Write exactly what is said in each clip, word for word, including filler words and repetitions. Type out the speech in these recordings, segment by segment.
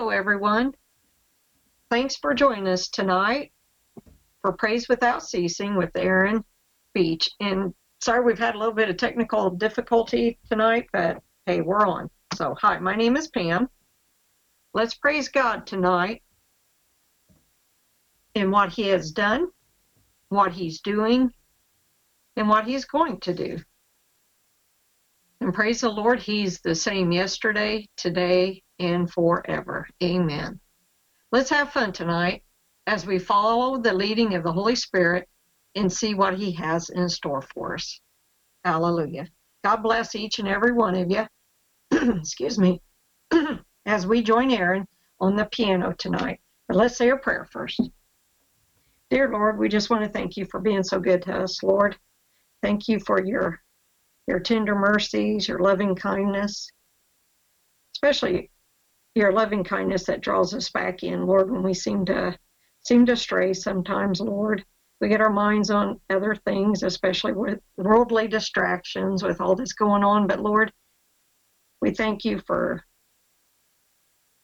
Hello, everyone. Thanks for joining us tonight for Praise Without Ceasing with Aaron Beach. And sorry, we've had a little bit of technical difficulty tonight, but hey, we're on. So, hi, my name is Pam. Let's praise God tonight in what He has done, what He's doing, and what He's going to do. And praise the Lord, He's the same yesterday, today, and forever. Amen. Let's have fun tonight as we follow the leading of the Holy Spirit and see what He has in store for us. Hallelujah. God bless each and every one of you. Excuse me. As we join Aaron on the piano tonight. But let's say a prayer first. Dear Lord, we just want to thank You for being so good to us, Lord. Thank You for your Your tender mercies, Your loving kindness, especially Your loving kindness that draws us back in, Lord, when we seem to seem to stray sometimes, Lord. We get our minds on other things, especially with worldly distractions, with all that's going on. But, Lord, we thank You for,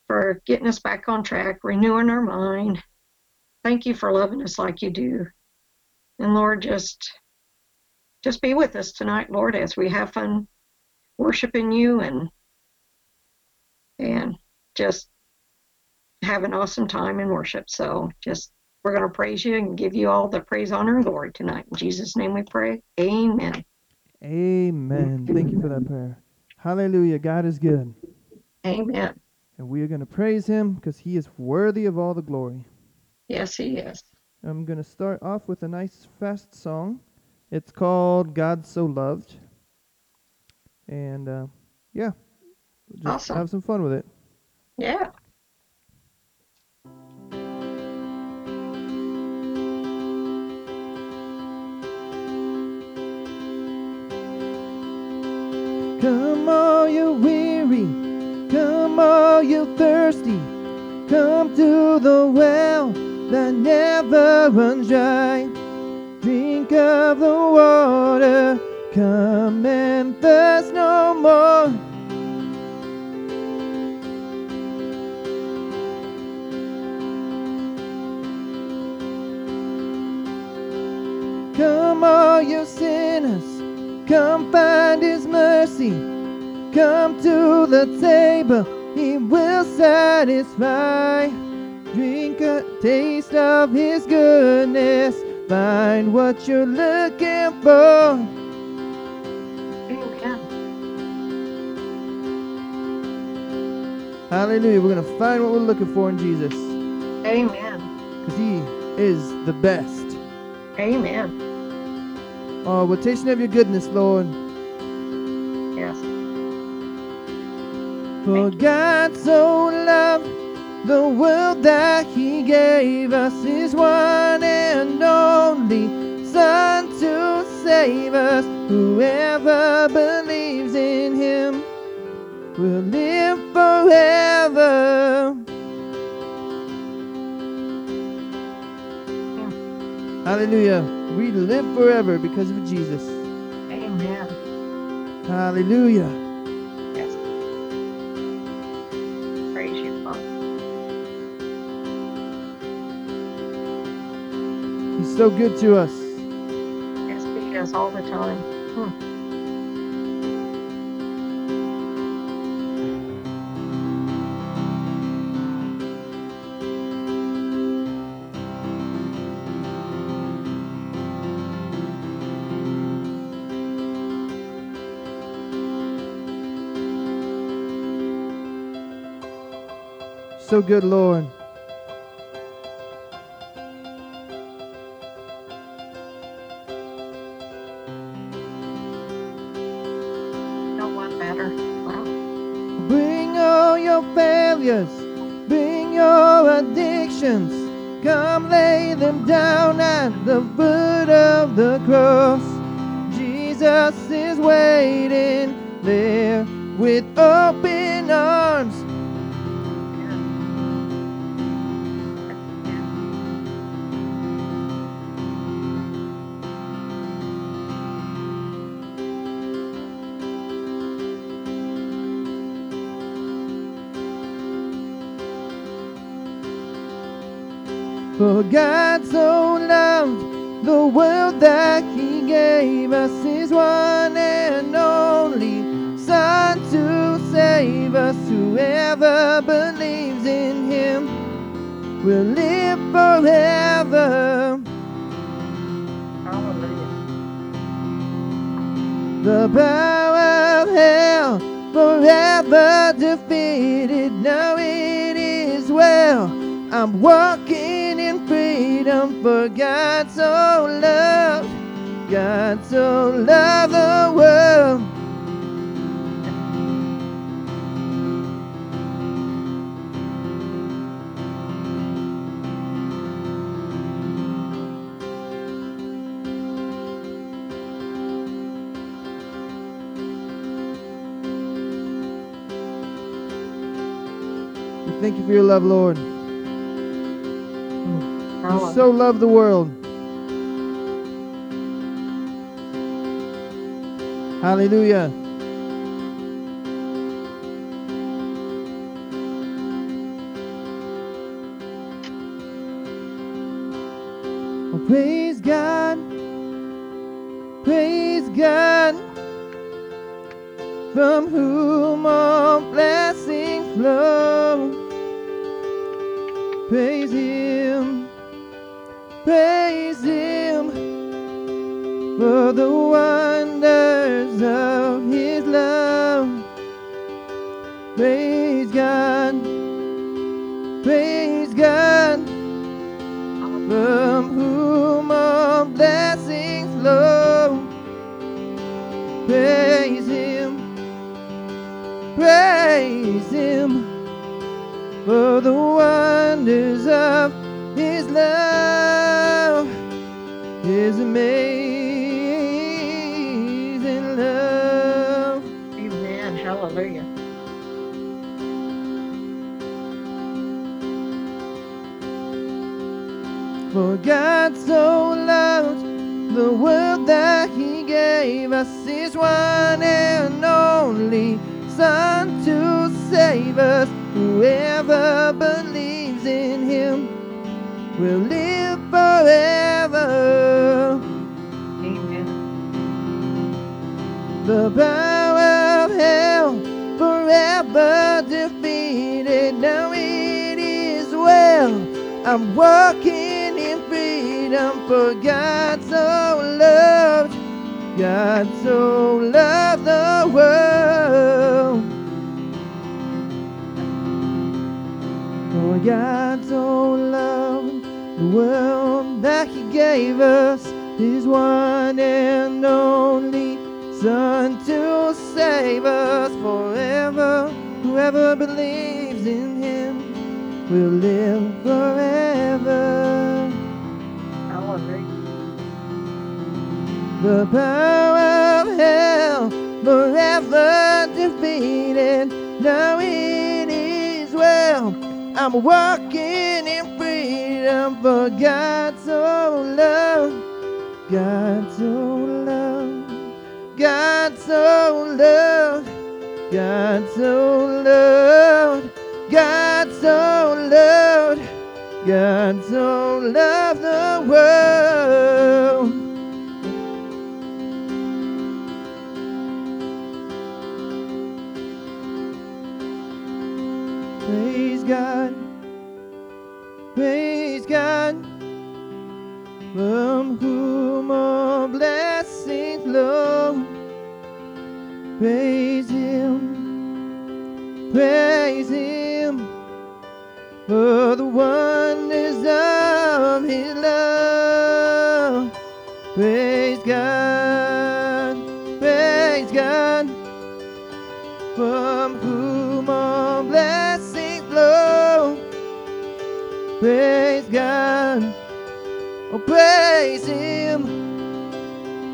for getting us back on track, renewing our mind. Thank You for loving us like You do. And, Lord, just... Just be with us tonight, Lord, as we have fun worshiping You and and just have an awesome time in worship. So just we're going to praise You and give You all the praise, honor, and glory tonight. In Jesus' name we pray. Amen. Amen. Thank you for that prayer. Hallelujah. God is good. Amen. And we are going to praise Him because He is worthy of all the glory. Yes, He is. I'm going to start off with a nice fast song. It's called God So Loved. And, uh, yeah. Just awesome. Have some fun with it. Yeah. Come all you weary. Come all you thirsty. Come to the well that never runs dry. Drink of the water, come and thirst no more. Come all you sinners, come find His mercy. Come to the table, He will satisfy. Drink a taste of His goodness. Find what you're looking for. Amen. Hallelujah. We're going to find what we're looking for in Jesus. Amen. Because He is the best. Amen. Oh, we're tasting of Your goodness, Lord. Yes. For God so loved the world that He gave us His one and only Son to save us. Whoever believes in Him will live forever. Amen. Hallelujah. We live forever because of Jesus. Amen. Hallelujah. So good to us. Yes, He does all the time. Hmm. So good, Lord. Bring your addictions, come lay them down at the foot of the cross. Jesus is waiting there with open arms. For God so loved the world that He gave us His one and only Son to save us. Whoever believes in Him will live forever. Hallelujah. The power of hell forever defeated. Now it is well. I'm walking in freedom, for God so loved, God so loved the world. Thank you for your love, Lord. You so love the world. Hallelujah. Oh, praise God. Praise God. From whom all blessings flow. Praise Him, praise Him for the wonders of His love. Praise God, praise God from whom all blessings flow. Praise Him, praise Him for the wonders of His love, His amazing love. Amen. Hallelujah. For God so loved the world that He gave us His one and only Son to save us. Whoever believes in Him will live forever. Amen. The power of hell forever defeated. Now it is well. I'm walking in freedom, for God so loved, God so loved the world. For God so loved the world that He gave us His one and only Son to save us forever. Whoever believes in Him will live forever. Hallelujah. The power of hell forever defeated. Now it is well. I'm walking in freedom, for God so loved, God so loved, God so loved, God so loved, God so loved, God so loved the world. Praise God, praise God, from whom all blessings flow. Praise Him, praise Him for the wonders of His love. Praise God, praise God from whom all blessings. Praise God, oh praise Him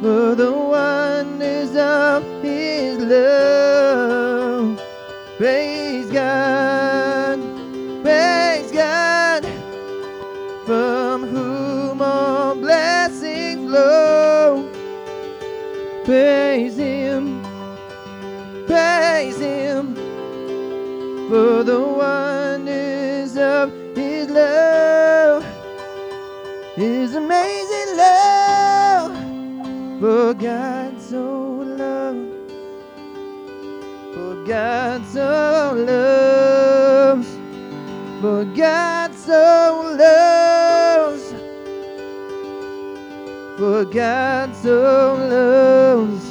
for the wonders of His love. Praise God, praise God from whom all blessings flow. Praise Him, praise Him for the wonders of His love. His amazing love, for God so loved, for God so loves, for God so loves, for God so loves,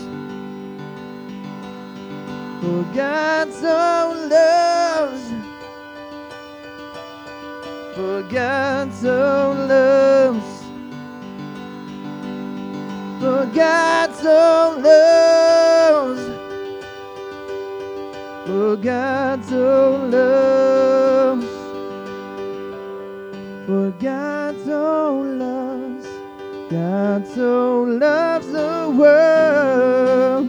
for God so loves, for God so loves, for God so loves, for God so loves, for God so loves, God so loves the world.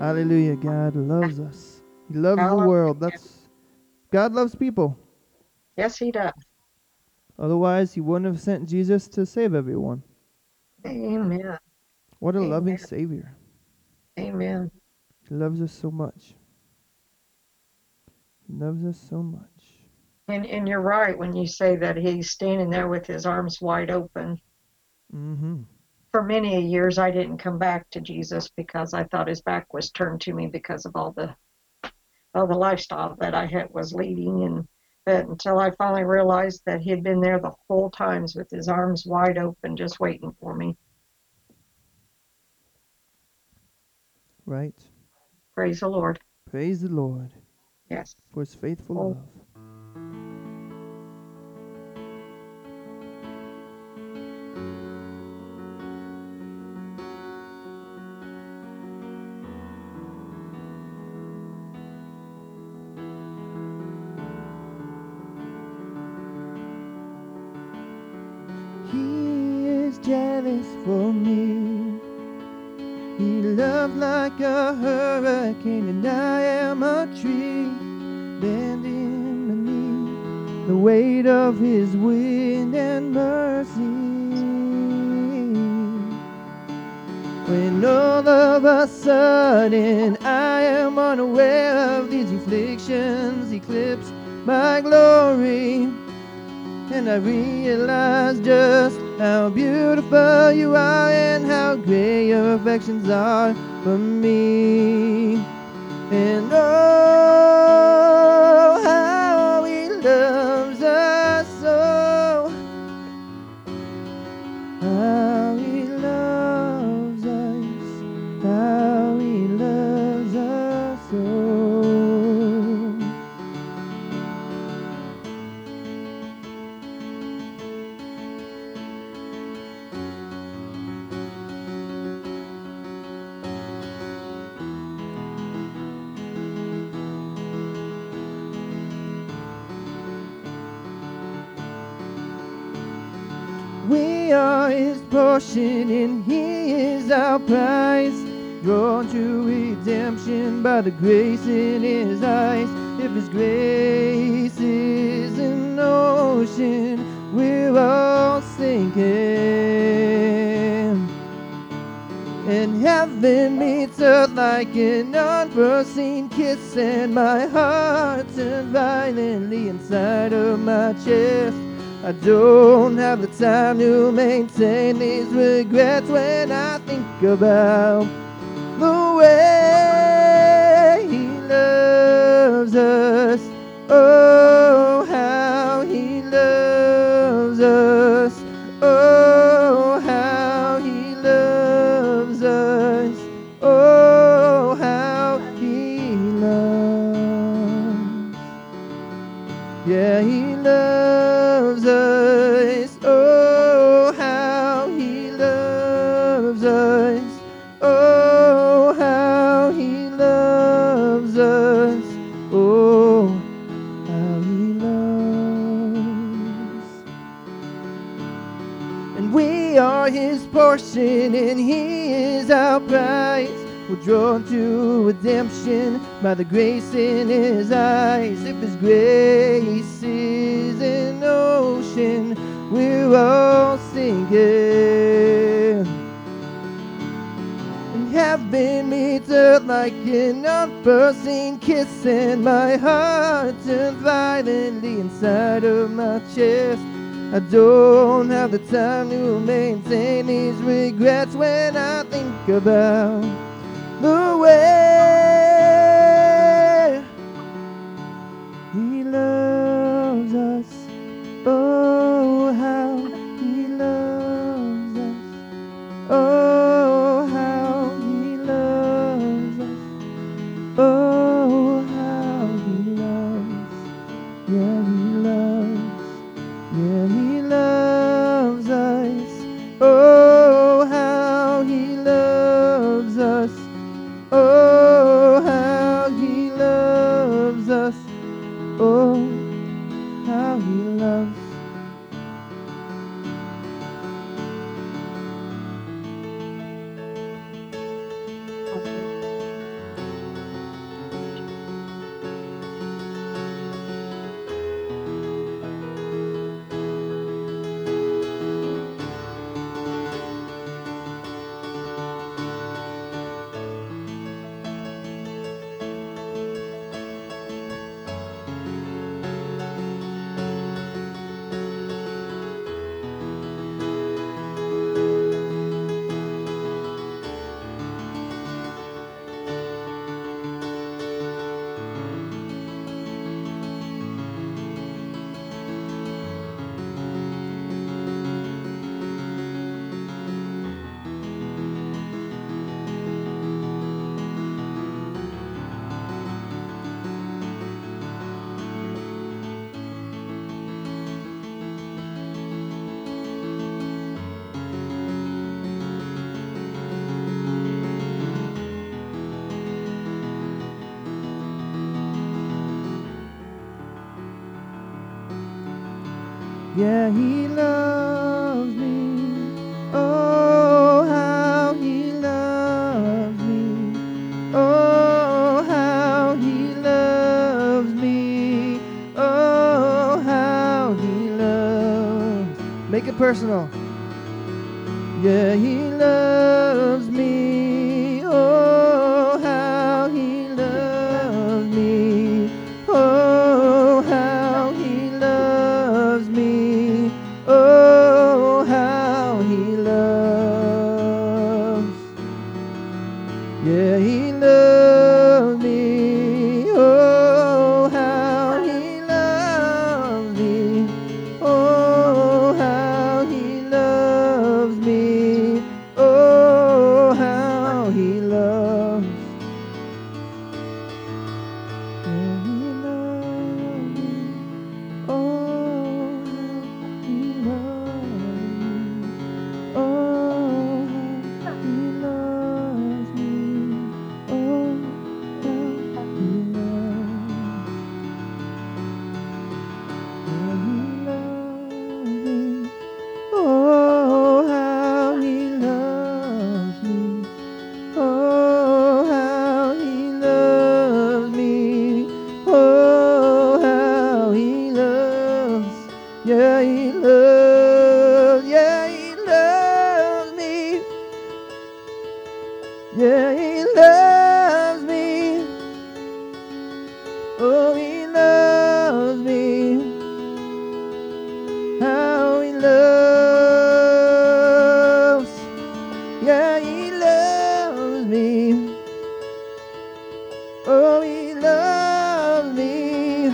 Hallelujah. God loves us. He loves the world. That's God loves people. Yes, he does. Otherwise, he wouldn't have sent Jesus to save everyone. Amen. What a Amen. Loving Savior. Amen. He loves us so much. He loves us so much. And and you're right when you say that he's standing there with his arms wide open. Mm-hmm. For many years, I didn't come back to Jesus because I thought his back was turned to me because of all the all the lifestyle that I had was leading, and but until I finally realized that he had been there the whole times with his arms wide open, just waiting for me. Right. Praise the Lord. Praise the Lord. Yes. For his faithful oh. love. Jealous for me, he loved like a hurricane, and I am a tree bending beneath the weight of his wind and mercy. When all of a sudden I am unaware of these afflictions, eclipse my glory, and I realize just how beautiful you are and how great your affections are for me. And oh, how he loves us so, how he loves us, how he loves us so. We are his portion and he is our prize, drawn to redemption by the grace in his eyes. If his grace is an ocean, we're all sinking, and heaven meets earth like an unforeseen kiss, and my heart turned violently inside of my chest. I don't have the time to maintain these regrets when I think about the way he loves us. Oh, how he loves us. Oh, how he loves us. Oh, how he loves. Yeah, he loves. Oh, how he loves us. Oh, how he loves us. Oh, how he loves. And we are his portion and he is our prize. We're drawn to redemption by the grace in his eyes. If his grace is an ocean, we're all sinking. And have been metered like an unforeseen kiss, and my heart turned violently inside of my chest. I don't have the time to maintain these regrets when I think about the way He loves us. Oh, how He loves us. Oh, how He loves us. Oh, how He loves. Yeah, He loves. Yeah, He loves us. Oh, how He loves us. Oh, how He loves us. Oh, how He loves. Yeah, He loves me. Oh, how He loves me. Oh, how He loves me. Oh, how He loves. Make it personal. Yeah, He loves me. Oh, how He loves me. Oh, how He loves me. Yeah, He loves me. Oh, how He loves me. Oh, how He loves me. Oh, how He loves. Yeah, He loves me. Oh, how He loves me. Oh, how He loves. Yeah, He loves, yeah, He loves me. Yeah, He loves me. Oh, He loves me. How He loves. Yeah, He loves me. Oh, He loves me.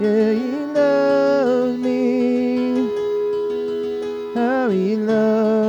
Yeah, He loves me. How He loves.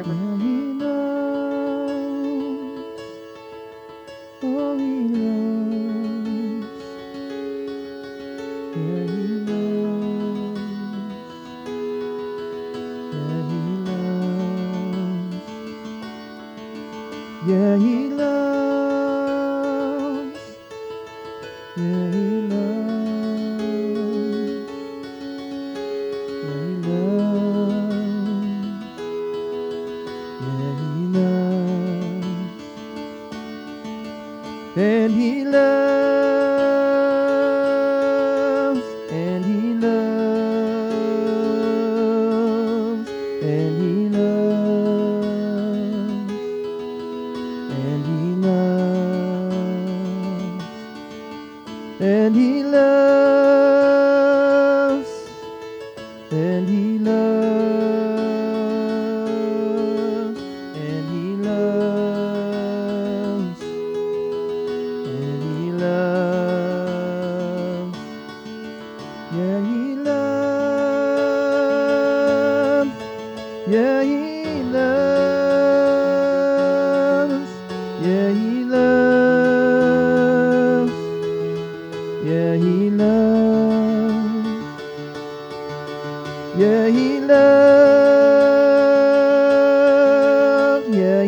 Yeah, he loves, yeah, he loves, yeah, he loves, yeah, he loves, and he loves, and he loves, and he And he loves, and he loves, and he loves, and he loves, yeah, he loves, yeah, he loves, yeah, he loves. Yeah, he loves. Yeah, he loves. Yeah,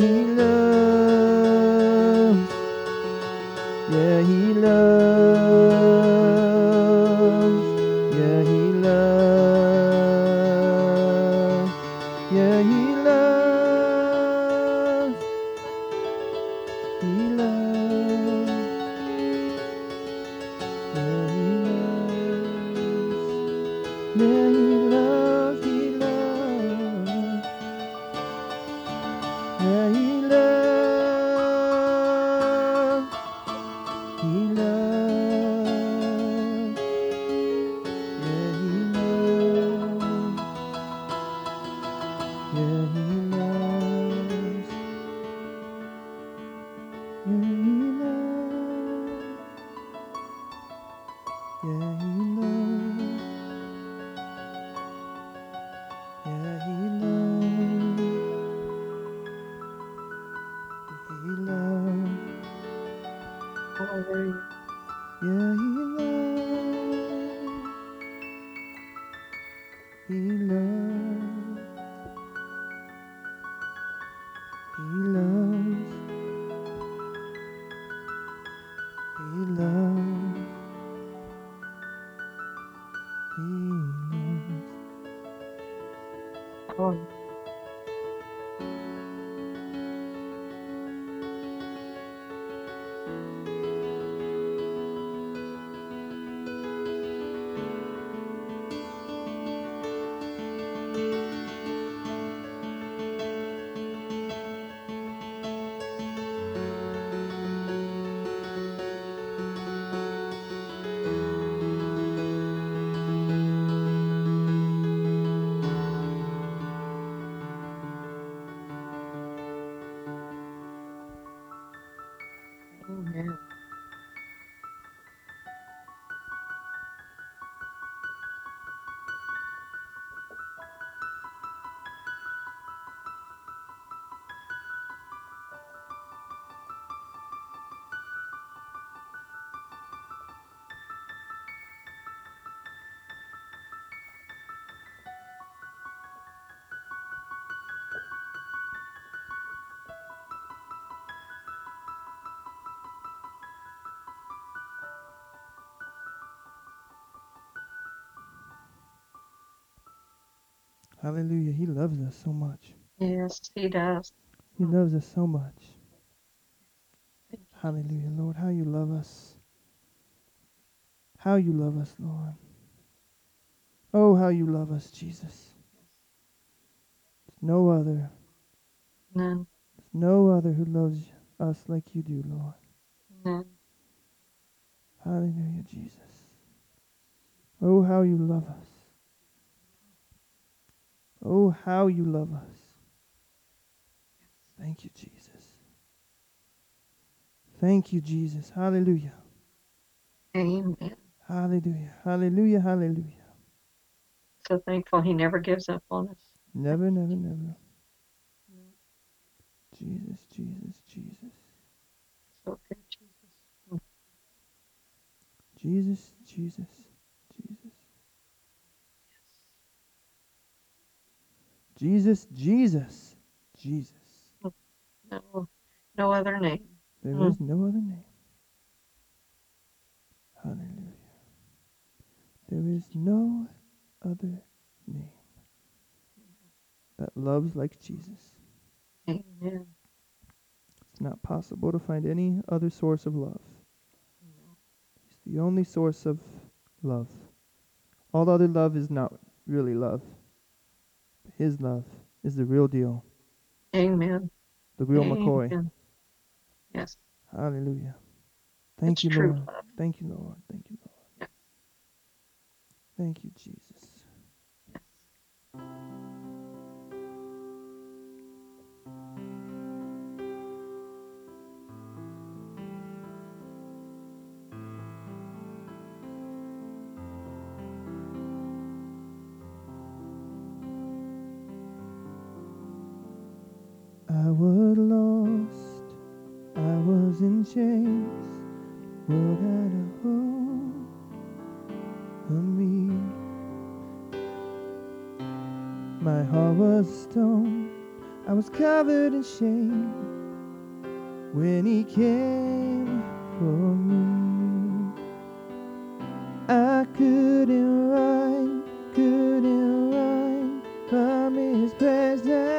he loves. Yeah, he loves. Yeah, he loves. Yeah, he loves. He loves. Yeah, he loves, he loves. Yeah, he loves, he loves. Yeah, he loves, yeah, he loves. Yeah, he loves, yeah, he loves. Yeah, he loves. He loves. Oh, yeah, he loves. He loves. He loves. He loves. He loves. On. Amen. Hallelujah. He loves us so much. Yes, he does. He loves us so much. Hallelujah. Lord, how you love us. How you love us, Lord. Oh, how you love us, Jesus. There's no other. None. There's no other who loves us like you do, Lord. None. Hallelujah, Jesus. Oh, how you love us. Oh, how you love us. Thank you, Jesus. Thank you, Jesus. Hallelujah. Amen. Hallelujah. Hallelujah. Hallelujah. So thankful he never gives up on us. Never, never, never. Jesus, Jesus, Jesus. Okay, Jesus. Oh. Jesus, Jesus, Jesus. Yes. Jesus, Jesus, Jesus. No, no other name. There mm. is no other name. Hallelujah. There is no other name that loves like Jesus. Amen. It's not possible to find any other source of love. No. He's the only source of love. All other love is not really love. But His love is the real deal. Amen. The real Amen. McCoy. Yes. Hallelujah. Thank it's you, true. Lord. Thank you, Lord. Thank you, Lord. Yes. Thank you, Jesus. Yes. I was lost, I was in chains, without a hope of me. My heart was a stone, I was covered in shame, when He came for me. I couldn't run, couldn't run from His presence.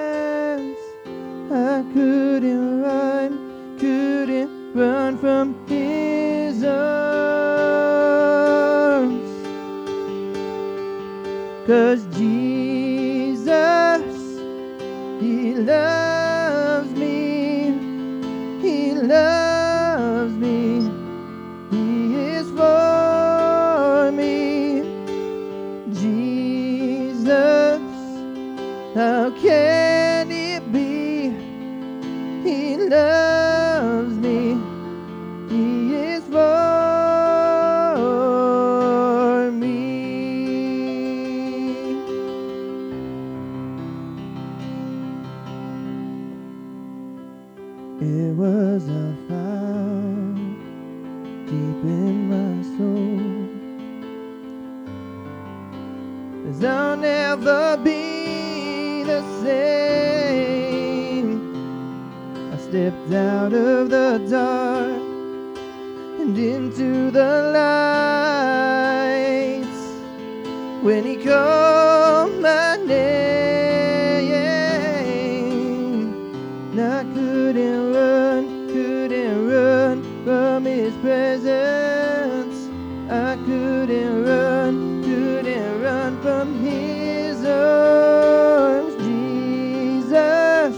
I couldn't run, couldn't run from His arms, 'cause Jesus, He loves me, He loves me, He is for me. Jesus, how can it be? He loves me, He is for me. It was a fire deep in my soul, 'cause I'll never be the same. Stepped out of the dark and into the light when He called my name. I couldn't run, couldn't run from His presence. I couldn't run, couldn't run from His arms. Jesus,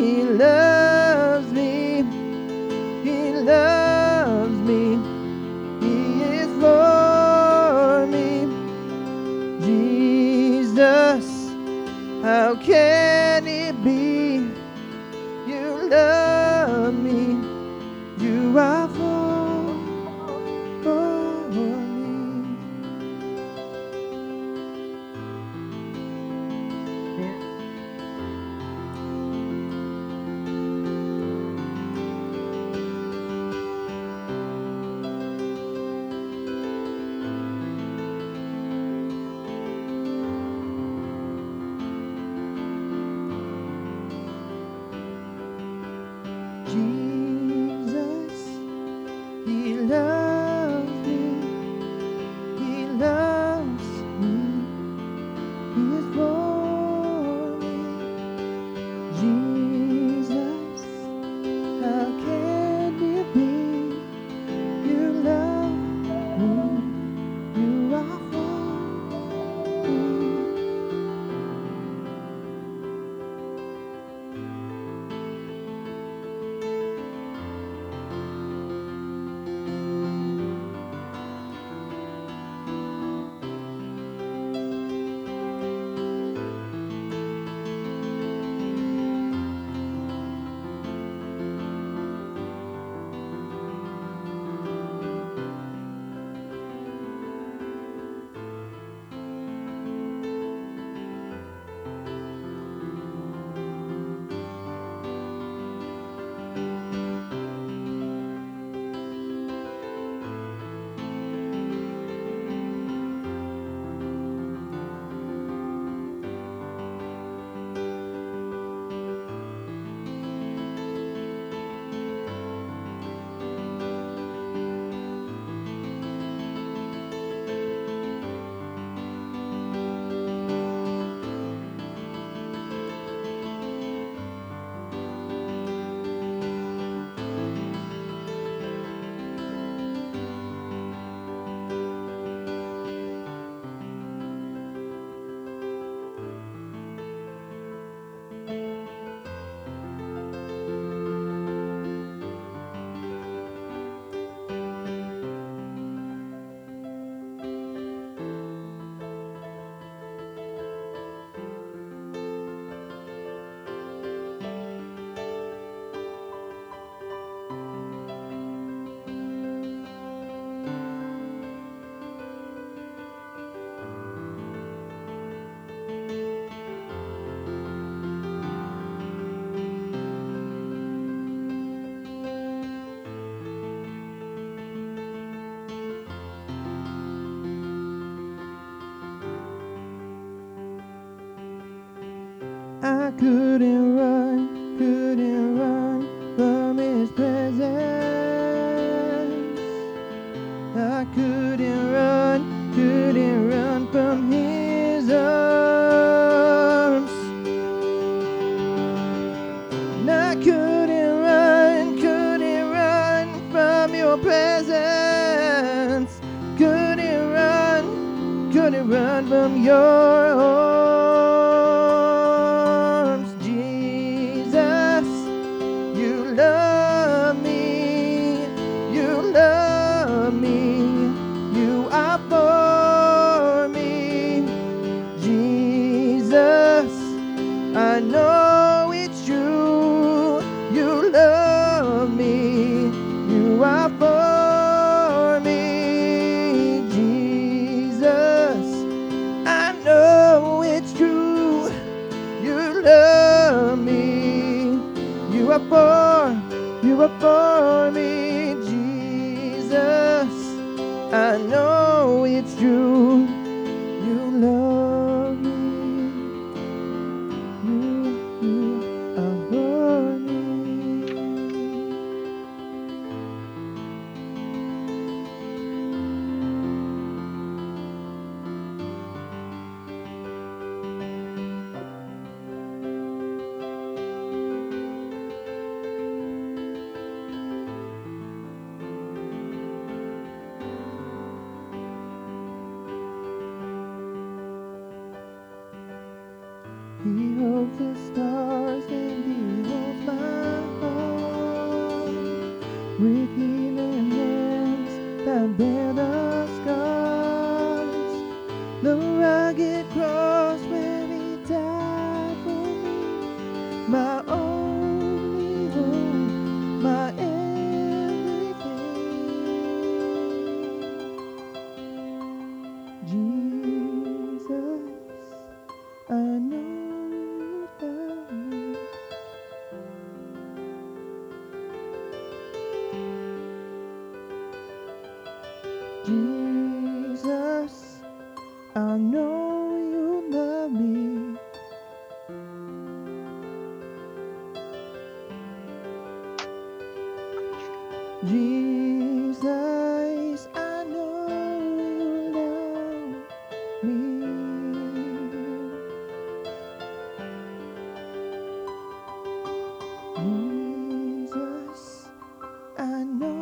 He loves. He loves me, He is for me. Jesus, how can it be? You love me, You are for me. I couldn't run, couldn't run from His presence. I couldn't run, couldn't run from His arms. And I couldn't run, couldn't run from Your presence. Couldn't run, couldn't run from Your arms. You are for me, Jesus. I know it's true. You love me. You, you are for me. He holds the stars and He holds my heart. With healing hands that bear the scars, the rugged cross where He died for me, my only hope, my everything. Jesus, I know. Jesus, I know You love me. Jesus, I know You love me. Jesus, I know.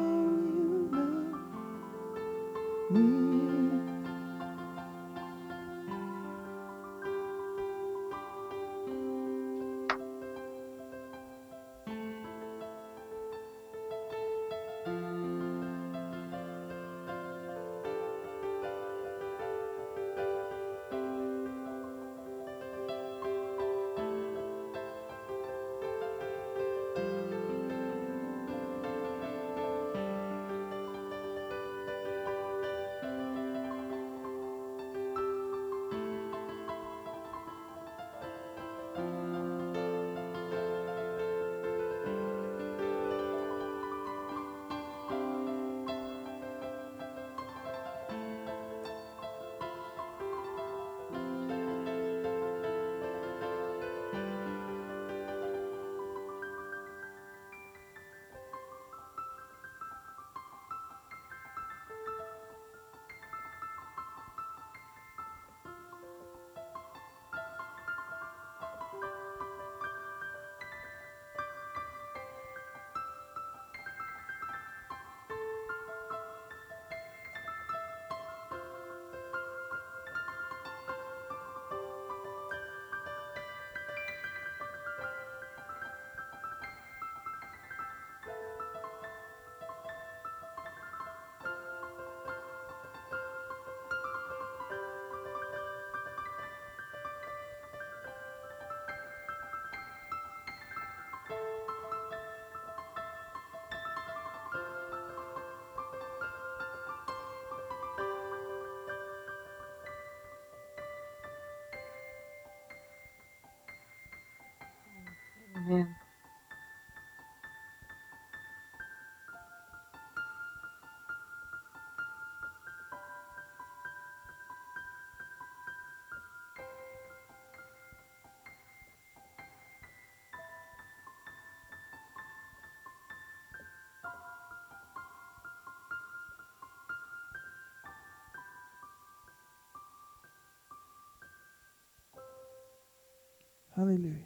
Hallelujah.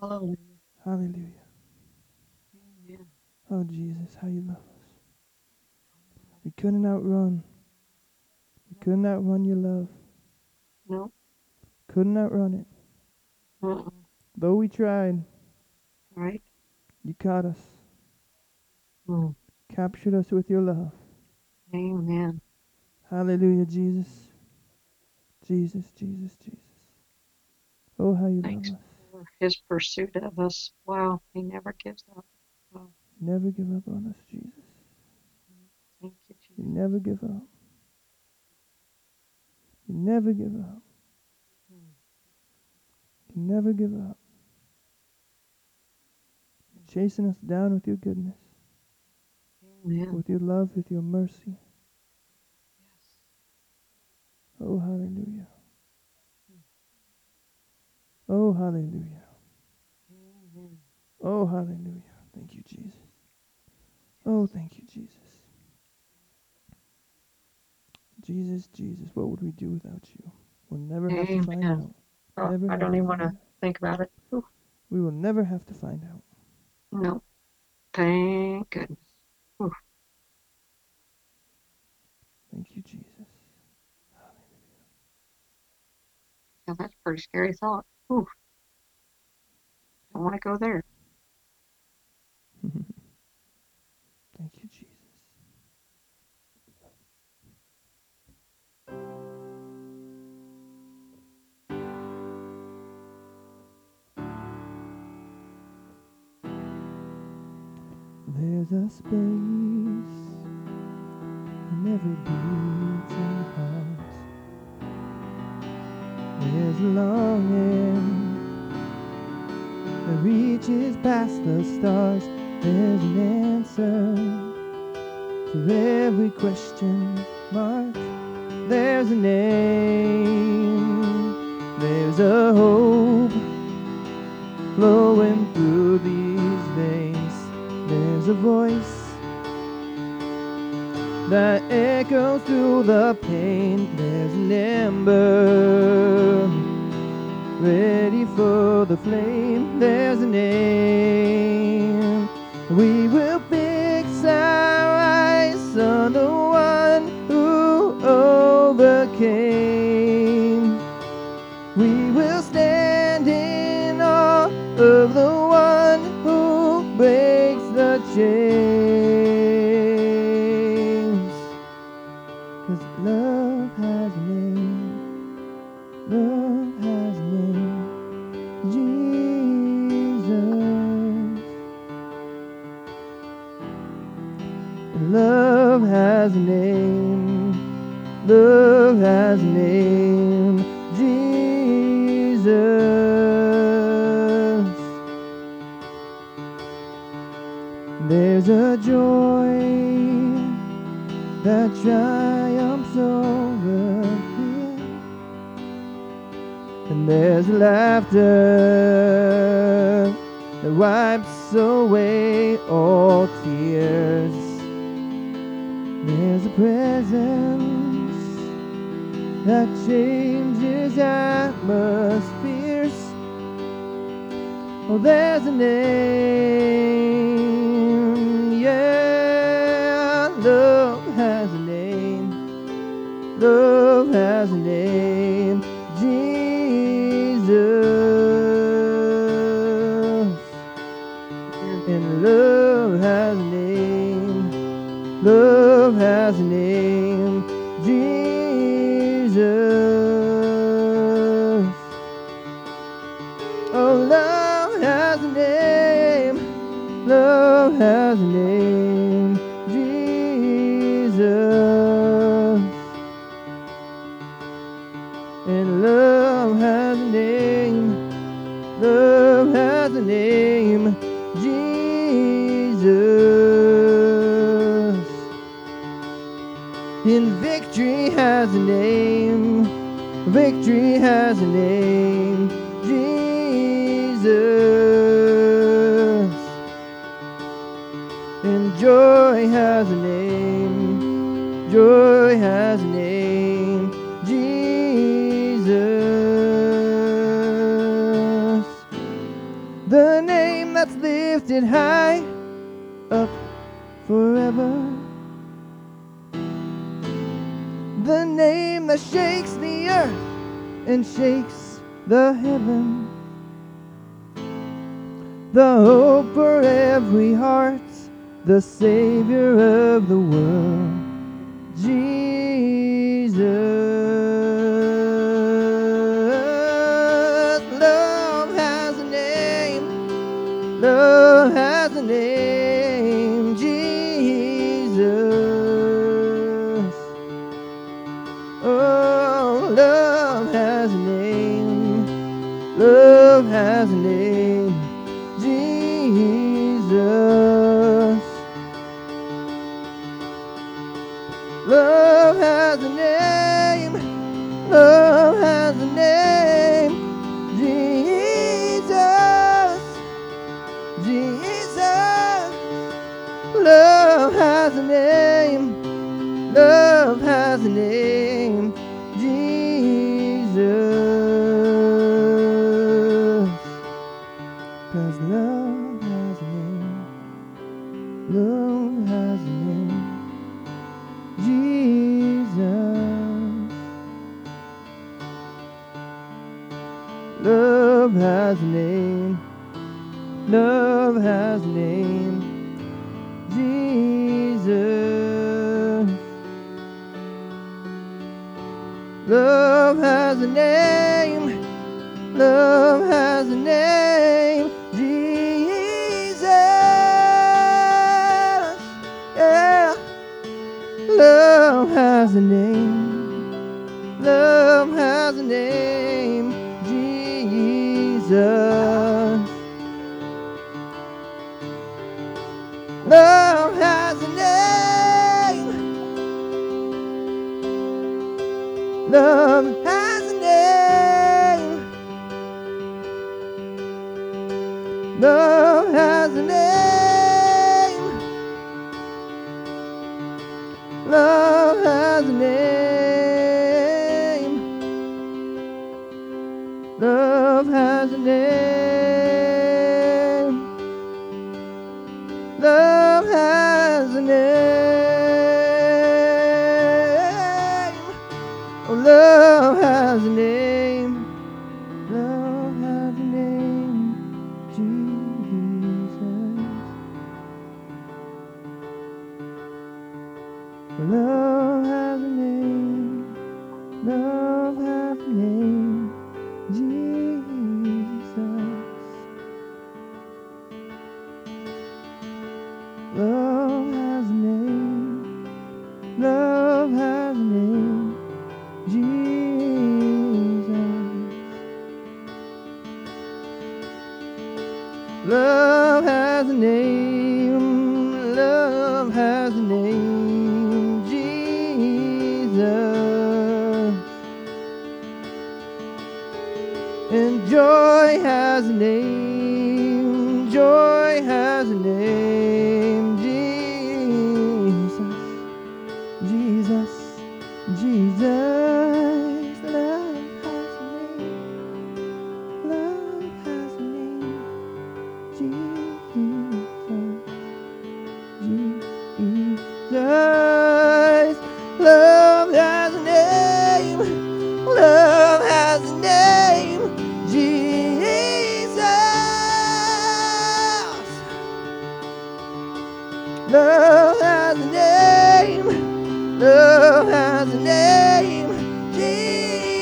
Hallelujah. Hallelujah. Amen. Oh, Jesus, how you love us. We couldn't outrun. We couldn't outrun your love. No. Couldn't outrun it. Uh-uh. Though we tried. Right. You caught us. Mm. Captured us with your love. Amen. Hallelujah, Jesus. Jesus, Jesus, Jesus. Oh, how you Thanks love us. For his pursuit of us. Wow, he never gives up. Wow. Never give up on us, Jesus. Thank you, Jesus. You never give up. You never give up. Mm. You never give up. You're chasing us down with your goodness. Amen. With your love, with your mercy. Yes. Oh, hallelujah. Oh, hallelujah. Amen. Oh, hallelujah. Thank you, Jesus. Oh, thank you, Jesus. Jesus, Jesus, what would we do without you? We'll never have Amen. to find out. Oh, I don't even want to think about it. Ooh. We will never have to find out. No. Thank goodness. Ooh. Thank you, Jesus. Hallelujah. Now that's a pretty scary thought. Ooh. I want to go there. Thank you, Jesus. There's a space in every beating heart. There's a longing that reaches past the stars. There's an answer to every question mark. There's a name. There's a hope flowing through these veins. There's a voice that echoes through the pain. There's an ember ready for the flame. There's a name. We will fix our eyes on the one who overcame. We will stand in awe of the one who breaks the chains. 'Cause love has a name. Love has a name. Jesus. Love has a name. Love has a name. Jesus. There's a joy that triumphs over fear, and there's laughter that wipes away all tears. There's a presence that changes atmospheres. Oh, there's a name, yeah. Love has a name. Love has a name, Jesus. And love has a name. Love. Love has a name, Jesus. Oh, love has a name. Love has a name, Jesus. And love has a name. Love has a name, Jesus. And victory has a name. Victory has a name, Jesus. And joy has a name. Joy has a name, Jesus. and high up forever. The name that shakes the earth and shakes the heaven. The hope for every heart, the Savior of the world, Jesus. Love has a name, love has a name, Jesus. Oh, love has a name, love has a name, Jesus. Love has a name, love has a name, Jesus, Jesus. Love has a name, love has a name, Jesus. 'Cause love has a name, love has a name, Jesus. Love has a name, love has a name, Jesus. Love has a name, love has a name, Jesus. Yeah. Love has a name, love has a name, Jesus. Love has a name, love has a name, love has a name. Love has a name. Love has a name. Love has a name. Oh, love has a name. Love has a name, Jesus. Love. Love has a name, Jesus. Love has a name, love has a name, Jesus. Love has a name, love has a name, Jesus. And joy has a name, joy has a name, Jesus, Jesus, Jesus. Love has a name, love has a name, Jesus, Jesus. Love has a name, love has a name, love has a name, love has a name, Jesus.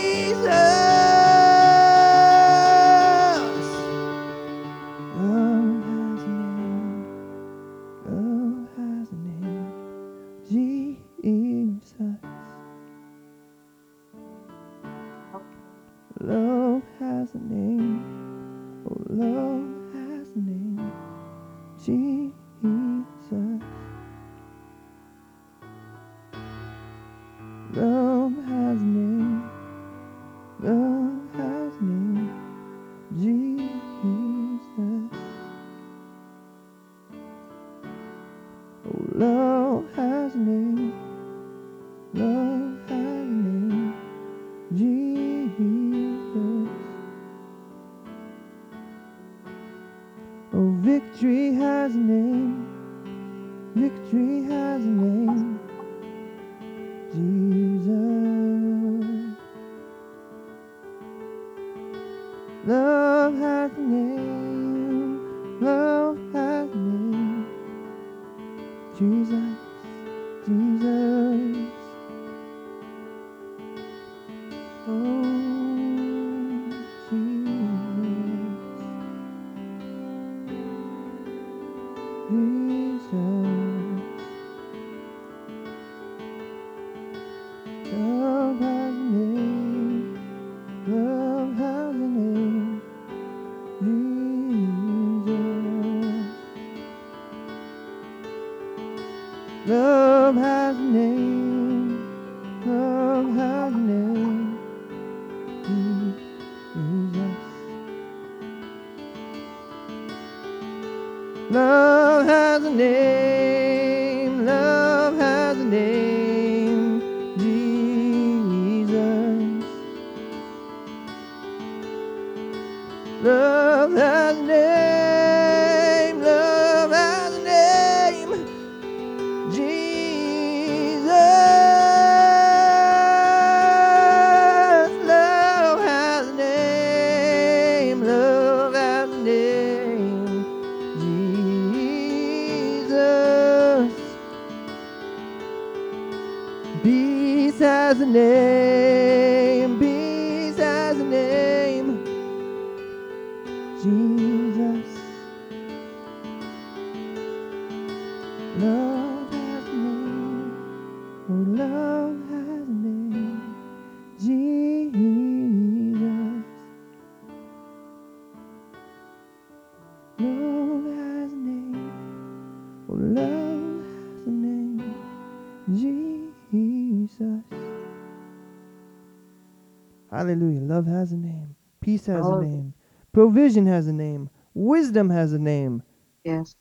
Love has a name, love has a name, Jesus. Love has a name, oh, love has a name, Jesus. Love has a name, love has a name, Jesus. Oh, love has a name, love has a name, Jesus. Oh, victory has Victory has a name, Jesus. Love has a name, love has a name, Jesus, Jesus. Oh, Jesus, Jesus. Love has a name, love has a name, Jesus. Love has a name, love has a name, Jesus. Love has a name, love has a name. Love has a name, love has a name, Jesus. Love has a name, love has a name, Jesus. Peace has a name, peace has a name, Jesus. Love has a name, oh, love has a name, Jesus. Love has a name, oh, love has a name, Jesus. Hallelujah. Love has a name, peace has a name, provision has a name, wisdom has a name. Yes.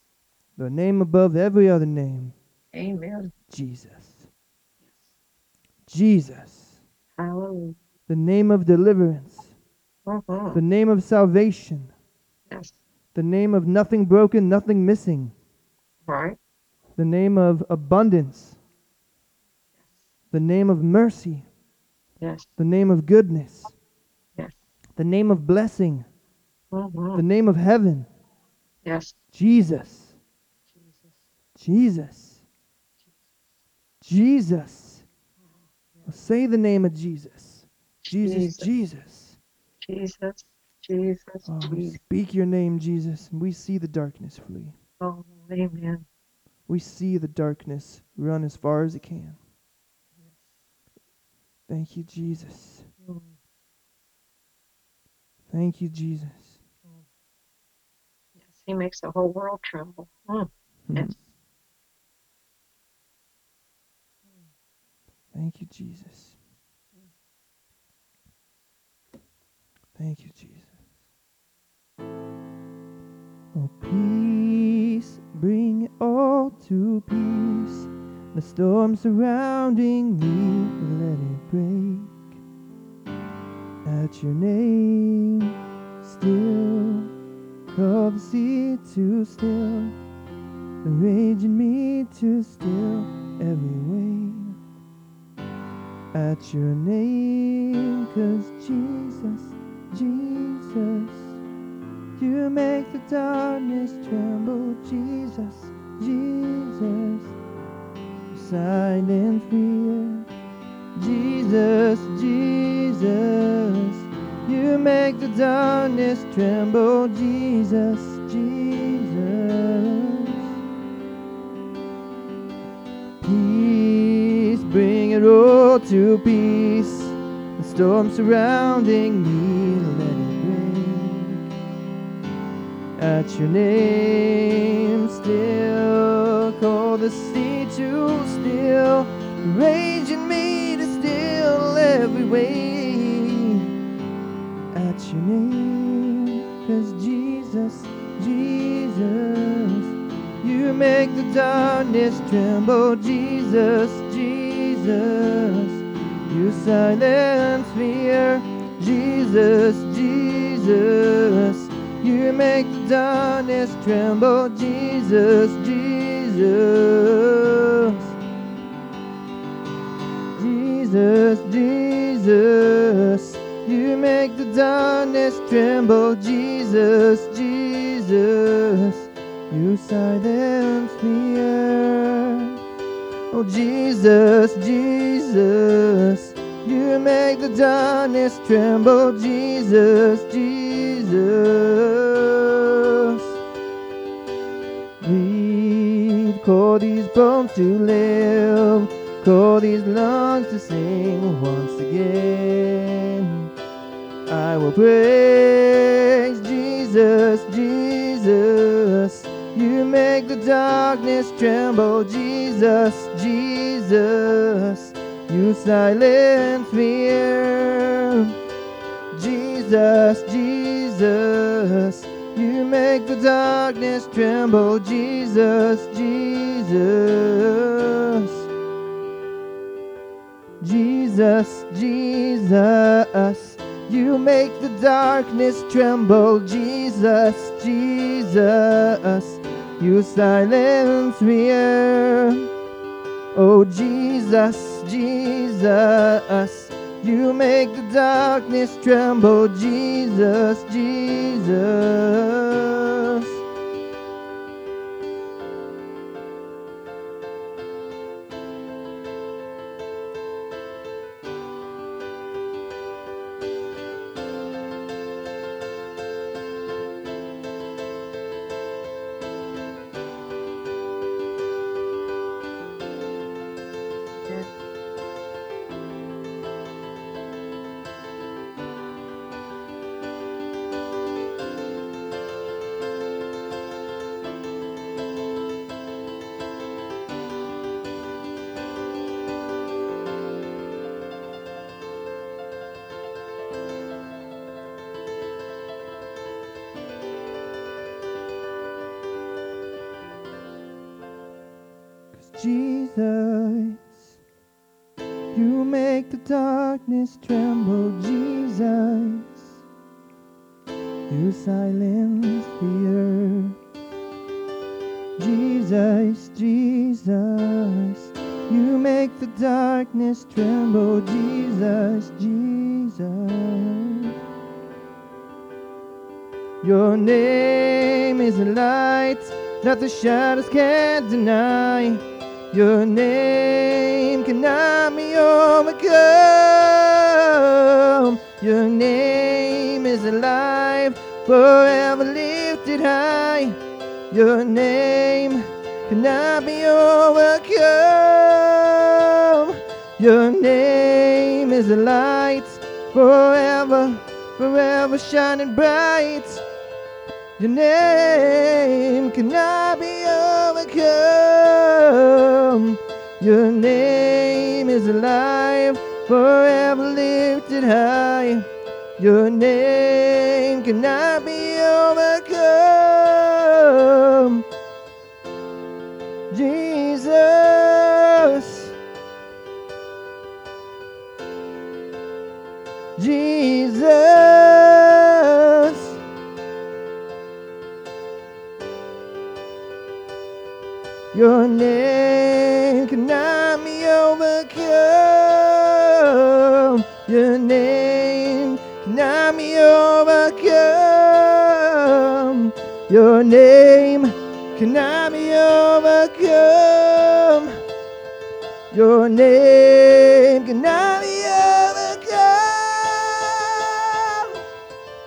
The name above every other name. Amen. Jesus. Yes. Jesus. Hallelujah. The name of deliverance. Uh-huh. The name of salvation. Yes. The name of nothing broken, nothing missing. Right. The name of abundance. Yes. The name of mercy. Yes. The name of goodness. Yes. The name of blessing. Mm-hmm. The name of heaven. Yes. Jesus. Jesus. Jesus. Jesus. Well, say the name of Jesus. Jesus. Jesus. Jesus. Jesus. Oh, Jesus. Speak your name, Jesus, and we see the darkness flee. Oh, amen. We see the darkness run as far as it can. Yes. Thank you, Jesus. Mm. Thank you, Jesus. He makes the whole world tremble. Mm. Mm. Yes. Thank you, Jesus. Thank you, Jesus. Oh, peace, bring it all to peace. The storm surrounding me, let it break. At your name, still. Call the sea to still, the raging me to still every wave. At your name, 'cause Jesus, Jesus, you make the darkness tremble. Jesus, Jesus, silent fear. Jesus, Jesus, you make the darkness tremble, Jesus, Jesus. Peace, bring it all to peace. The storm surrounding me, let it break. At your name, still call the sea to still, raging me to still every way. At your name, 'cause Jesus, Jesus, you make the darkness tremble. Jesus, Jesus, you silence fear. Jesus, Jesus, you make the darkness tremble. Jesus, Jesus, Jesus, Jesus, Jesus, you make the darkness tremble. Jesus, Jesus, you silence the earth. Oh Jesus, Jesus, you make the darkness tremble. Jesus, Jesus, breathe, call these bones to live, call these lungs to sing once again. I will praise Jesus, Jesus, you make the darkness tremble. Jesus, Jesus, you silence fear. Jesus, Jesus, you make the darkness tremble. Jesus, Jesus, Jesus, Jesus, you make the darkness tremble. Jesus, Jesus, you silence fear. Oh Jesus, Jesus, you make the darkness tremble. Jesus, Jesus. Jesus, you make the darkness tremble. Jesus, you silence fear. Jesus, Jesus, you make the darkness tremble. Jesus, Jesus, your name is a light that the shadows can't deny. Your name cannot be overcome. Your name is alive, forever lifted high. Your name cannot be overcome. Your name is a light, forever, forever shining bright. Your name cannot be overcome. Your name is alive, forever lifted high. Your name cannot be overcome. Jesus, Jesus, your name cannot be overcome. Your name cannot be overcome. Your name cannot be overcome. Your name cannot be overcome.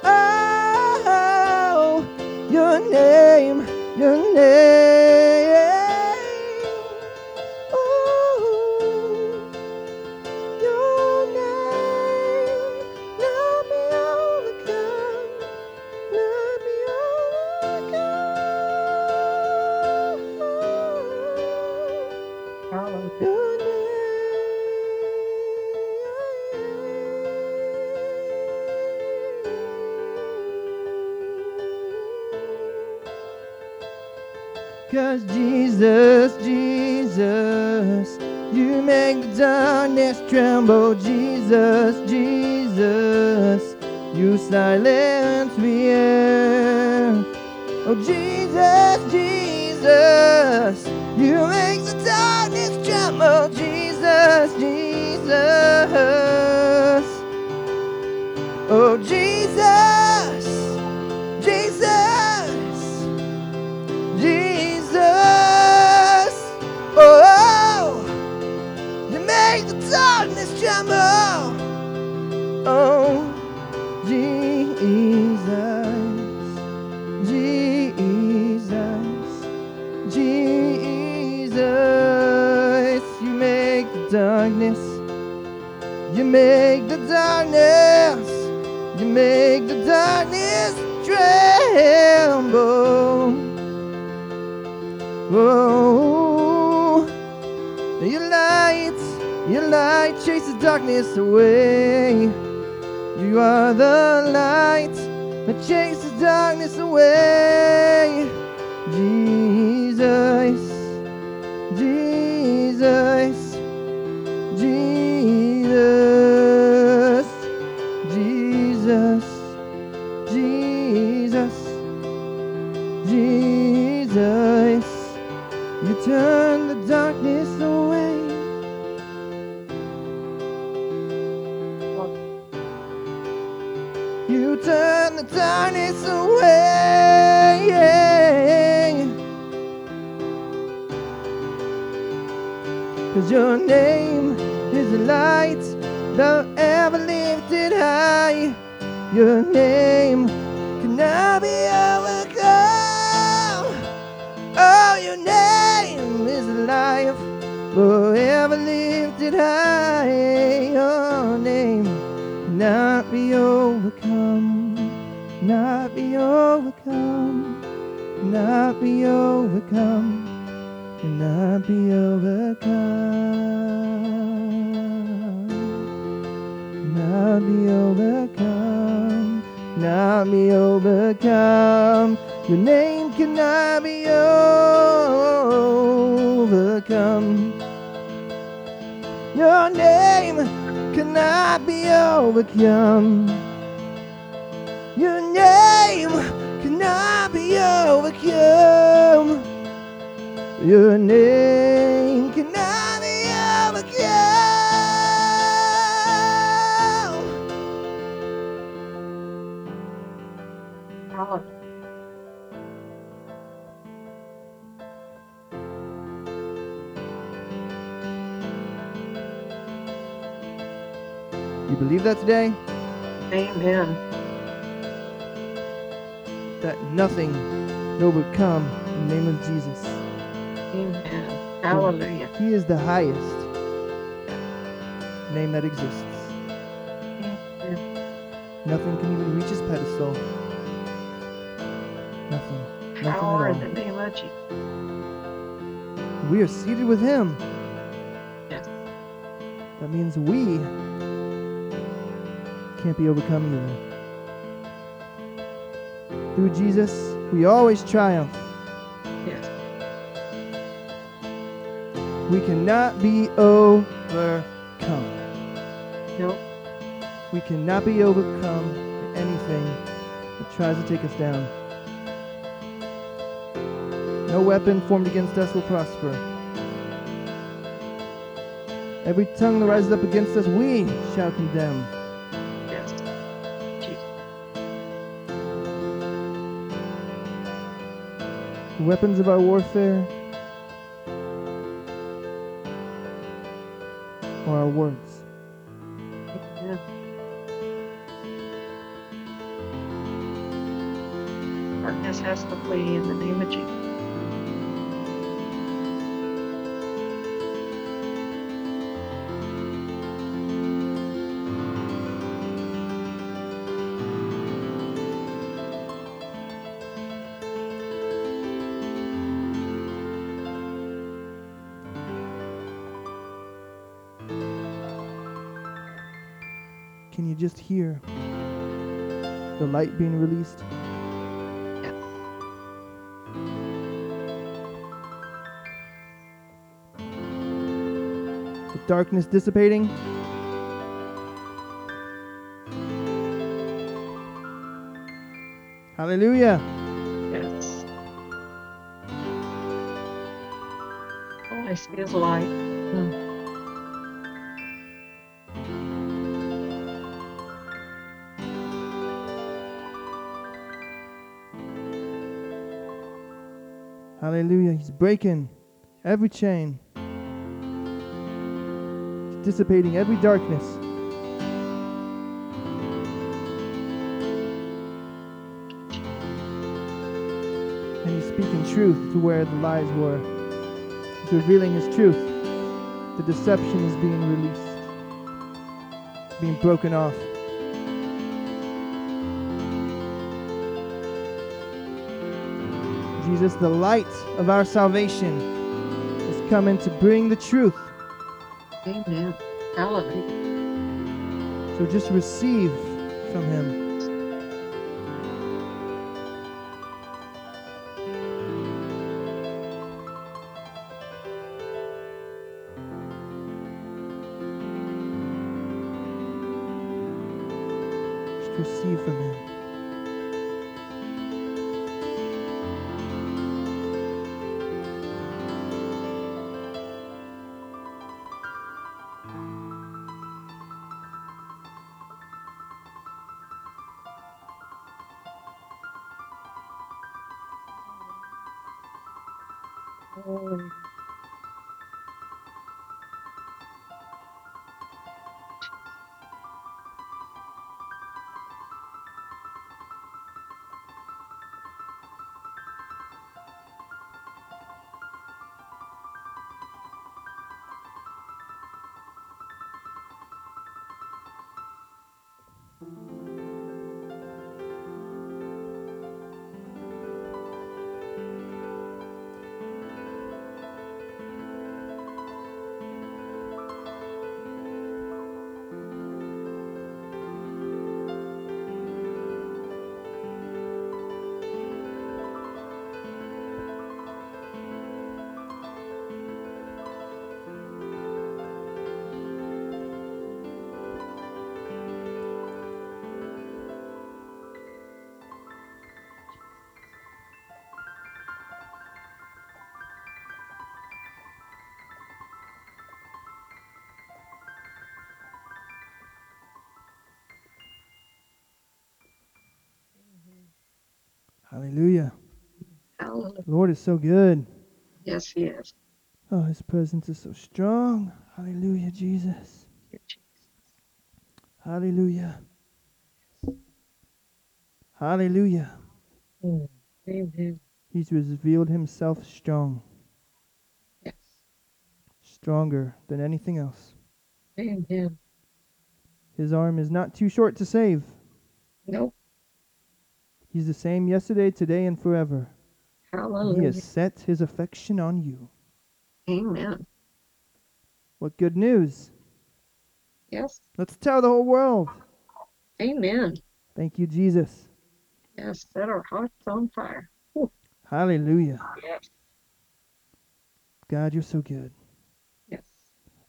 Oh, your name, your name. Cause Jesus, Jesus, you make the darkness tremble. Jesus, Jesus, you silence fear. Oh Jesus, Jesus, You make the darkness tremble, Jesus, Jesus. Oh, Jesus, Jesus, Jesus. Oh, you make the darkness tremble. Oh, Jesus. Darkness, you make the darkness, you make the darkness tremble. Oh, your light, your light chases darkness away. You are the light that chases darkness away. Jesus, Jesus. Jesus, Jesus, Jesus, Jesus, you turn the darkness away. You turn the darkness away. 'Cause your name is the light that ever lifted high. Your name cannot be overcome. Oh, your name is life forever lifted high. Your name cannot be overcome, not be overcome, not be overcome, cannot be overcome. Not be overcome, not be overcome. Your name cannot be overcome. Your name cannot be overcome. Your name cannot be overcome. Your name cannot be overcome. You believe that today? Amen. That nothing will overcome in the name of Jesus. Amen. Hallelujah. He is the highest name that exists. Amen. Nothing can even reach his pedestal. Nothing. Nothing Power at all. In the name of Jesus. We are seated with him. Yes. That means we can't be overcome either. Through Jesus, we always triumph. We cannot be overcome. Nope. We cannot be overcome by anything that tries to take us down. No weapon formed against us will prosper. Every tongue that rises up against us, we shall condemn. Yes. Jesus. The weapons of our warfare, or our words. Yeah. Darkness has to flee in the name of Jesus. Can you just hear the light being released? Yes. The darkness dissipating. Hallelujah. Yes. darkness is light. Mm. Hallelujah. He's breaking every chain. He's dissipating every darkness. And he's speaking truth to where the lies were. He's revealing his truth. The deception is being released, being broken off. Jesus, the light of our salvation, is coming to bring the truth. Amen. Hallelujah. So just receive from him. Just receive from him. Holy. Hallelujah. Hallelujah. The Lord is so good. Yes, he is. Oh, his presence is so strong. Hallelujah, Jesus. Dear Jesus. Hallelujah. Hallelujah. Amen. He's revealed himself strong. Yes. Stronger than anything else. Amen. His arm is not too short to save. Nope. He's the same yesterday, today, and forever. Hallelujah. He has set his affection on you. Amen. What good news. Yes. Let's tell the whole world. Amen. Thank you, Jesus. Yes, set our hearts on fire. Whew. Hallelujah. Yes. God, you're so good. Yes.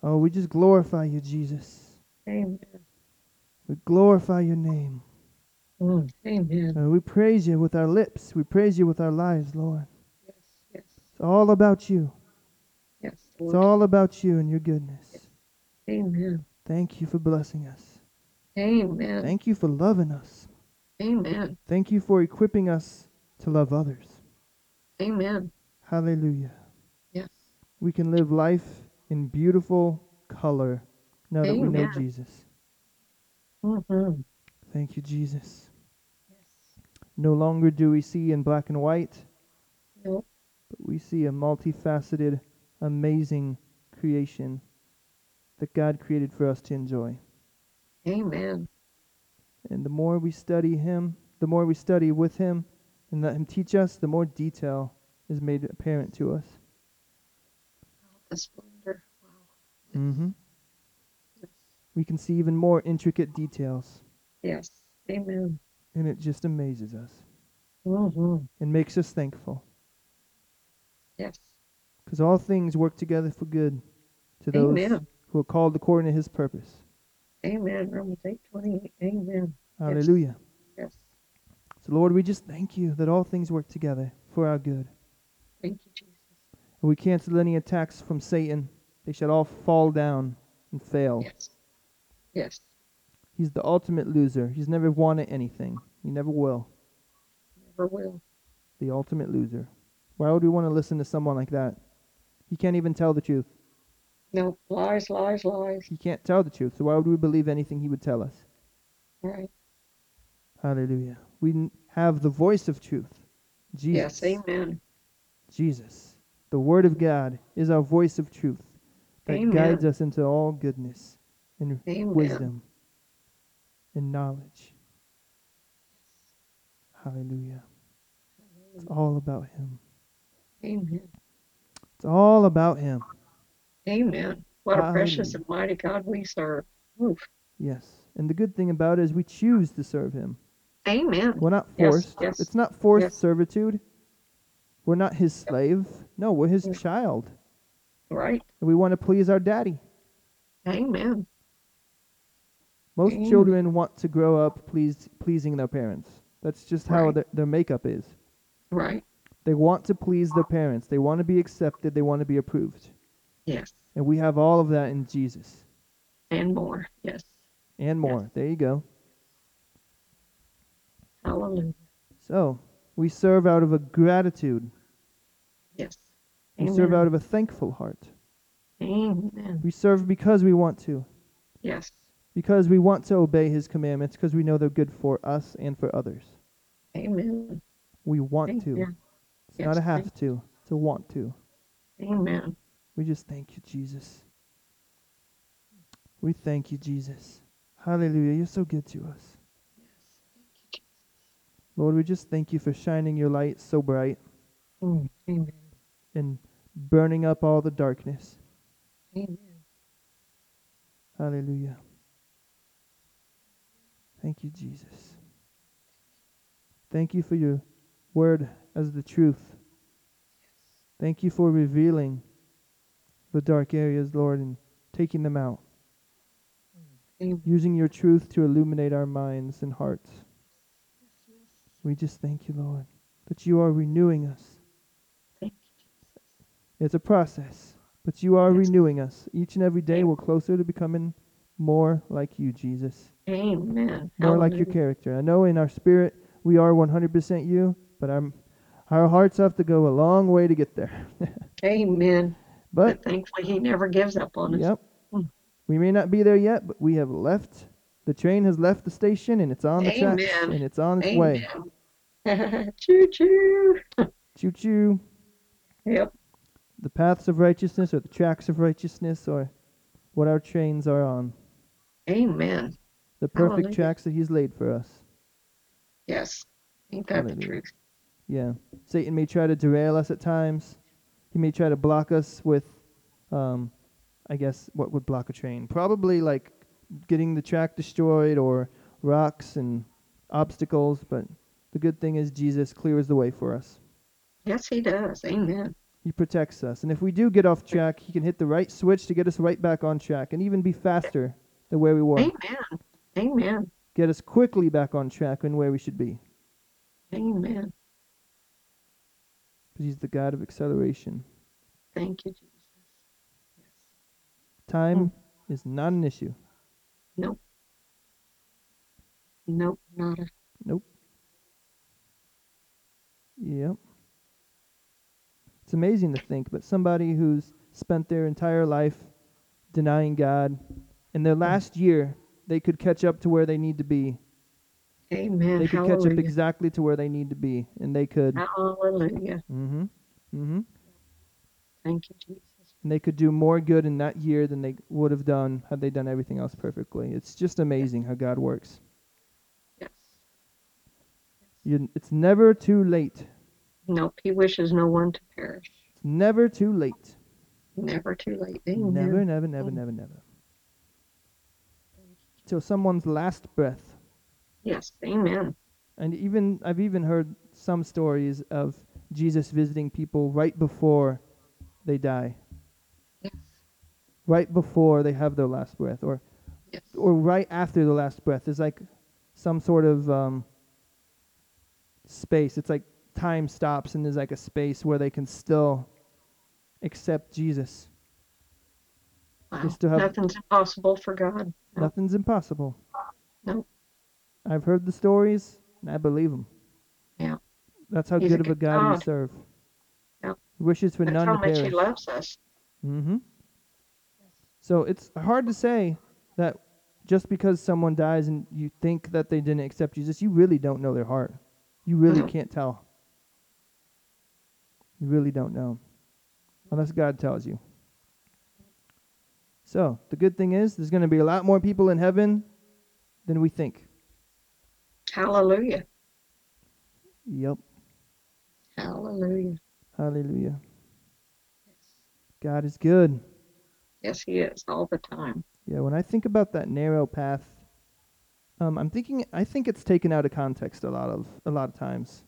Oh, we just glorify you, Jesus. Amen. We glorify your name. Mm, amen. Uh, we praise you with our lips. We praise you with our lives, Lord. Yes, yes. It's all about you. Yes, Lord. It's all about you and your goodness. Yes. Amen. Thank you for blessing us. Amen. Thank you for loving us. Amen. Thank you for equipping us to love others. Amen. Hallelujah. Yes. We can live life in beautiful color now that amen. We know Jesus. Mm-hmm. Thank you, Jesus. Yes. No longer do we see in black and white, no. But we see a multifaceted, amazing creation that God created for us to enjoy. Amen. And the more we study Him, the more we study with Him and let Him teach us, the more detail is made apparent to us. Oh, that's wonderful. Wow. Mm-hmm. Yes. We can see even more intricate details. Yes, amen. And it just amazes us. Mm-hmm. And makes us thankful. Yes. Because all things work together for good to those amen. Who are called according to his purpose. Amen. Romans eight twenty-eight. Amen. Hallelujah. Yes. So, Lord, we just thank you that all things work together for our good. Thank you, Jesus. And we cancel any attacks from Satan. They shall all fall down and fail. Yes. Yes. He's the ultimate loser. He's never wanted anything. He never will. Never will. The ultimate loser. Why would we want to listen to someone like that? He can't even tell the truth. No, lies, lies, lies. He can't tell the truth, so why would we believe anything he would tell us? Right. Hallelujah. We have the voice of truth. Jesus. Yes, amen. Jesus. The Word of God is our voice of truth that amen. guides us into all goodness and amen. wisdom and knowledge. Hallelujah. It's all about Him. Amen. It's all about Him. Amen. What Hallelujah. a precious and mighty God we serve. Oof. Yes. And the good thing about it is we choose to serve Him. Amen. We're not forced. Yes, yes. It's not forced yes. servitude. We're not His slave. No, we're His yes. child. Right. And we want to please our daddy. Amen. Most Amen. children want to grow up pleased, pleasing their parents. That's just how right. their, their makeup is. Right. They want to please their parents. They want to be accepted. They want to be approved. Yes. And we have all of that in Jesus. And more. Yes. And more. Yes. There you go. Hallelujah. So, we serve out of a gratitude. Yes. Amen. We serve out of a thankful heart. Amen. We serve because we want to. Yes. Because we want to obey His commandments because we know they're good for us and for others. Amen. We want Amen. to. It's yes. not a have to. It's a want to. Amen. We just thank you, Jesus. We thank you, Jesus. Hallelujah. You're so good to us. Yes, thank you, Jesus. Lord, we just thank you for shining your light so bright. Mm, amen. And burning up all the darkness. Amen. Hallelujah. Thank you, Jesus. Thank you for your word as the truth. Yes. Thank you for revealing the dark areas, Lord, and taking them out. Amen. Using your truth to illuminate our minds and hearts. Yes, yes. We just thank you, Lord, that you are renewing us. Thank you, Jesus. It's a process, but you are yes. renewing us. Each and every day Amen. we're closer to becoming more like you, Jesus. Amen. More Hallelujah. like your character. I know in our spirit we are one hundred percent you, but our, our hearts have to go a long way to get there. Amen. But, but thankfully, He never gives up on us. Yep. Mm. We may not be there yet, but we have left. The train has left the station, and it's on the Amen. tracks, and it's on its Amen. way. Choo-choo. Choo-choo. Yep. The paths of righteousness, or the tracks of righteousness, or what our trains are on. Amen. The perfect Hallelujah. tracks that He's laid for us. Yes. Ain't that Hallelujah. the truth? Yeah. Satan may try to derail us at times. He may try to block us with, um, I guess, what would block a train? Probably like getting the track destroyed or rocks and obstacles. But the good thing is Jesus clears the way for us. Yes, He does. Amen. He protects us. And if we do get off track, He can hit the right switch to get us right back on track and even be faster than where we were. Amen. Amen. Get us quickly back on track and where we should be. Amen. But He's the God of acceleration. Thank you, Jesus. Yes. Time mm. is not an issue. Nope. Nope, not a... Nope. Yep. It's amazing to think, but somebody who's spent their entire life denying God, in their last year, they could catch up to where they need to be. Amen. They could Hallelujah. catch up exactly to where they need to be, and they could. Hallelujah. Mm-hmm. Mm-hmm. Thank you, Jesus. And they could do more good in that year than they would have done had they done everything else perfectly. It's just amazing yes. how God works. Yes. yes. You, it's never too late. Nope. He wishes no one to perish. It's never too late. Never too late. Amen. Never, never, never, never, never. Till someone's last breath. Yes, amen. And even I've even heard some stories of Jesus visiting people right before they die. Yes. Right before they have their last breath, or yes. or right after the last breath. There's like some sort of um, space. It's like time stops, and there's like a space where they can still except Jesus. Wow. Still have, nothing's impossible for God. No. Nothing's impossible. No. I've heard the stories, and I believe them. Yeah. That's how He's good a of a God, God we serve. Yeah. He wishes for That's none to perish. That's how much He loves us. Mm-hmm. So it's hard to say that just because someone dies and you think that they didn't accept Jesus, you really don't know their heart. You really no. can't tell. You really don't know. Unless God tells you. So, the good thing is, there's going to be a lot more people in heaven than we think. Hallelujah. Yep. Hallelujah. Hallelujah. Yes. God is good. Yes, He is, all the time. Yeah, when I think about that narrow path, um, I'm thinking, I think it's taken out of context a lot of, a lot of times.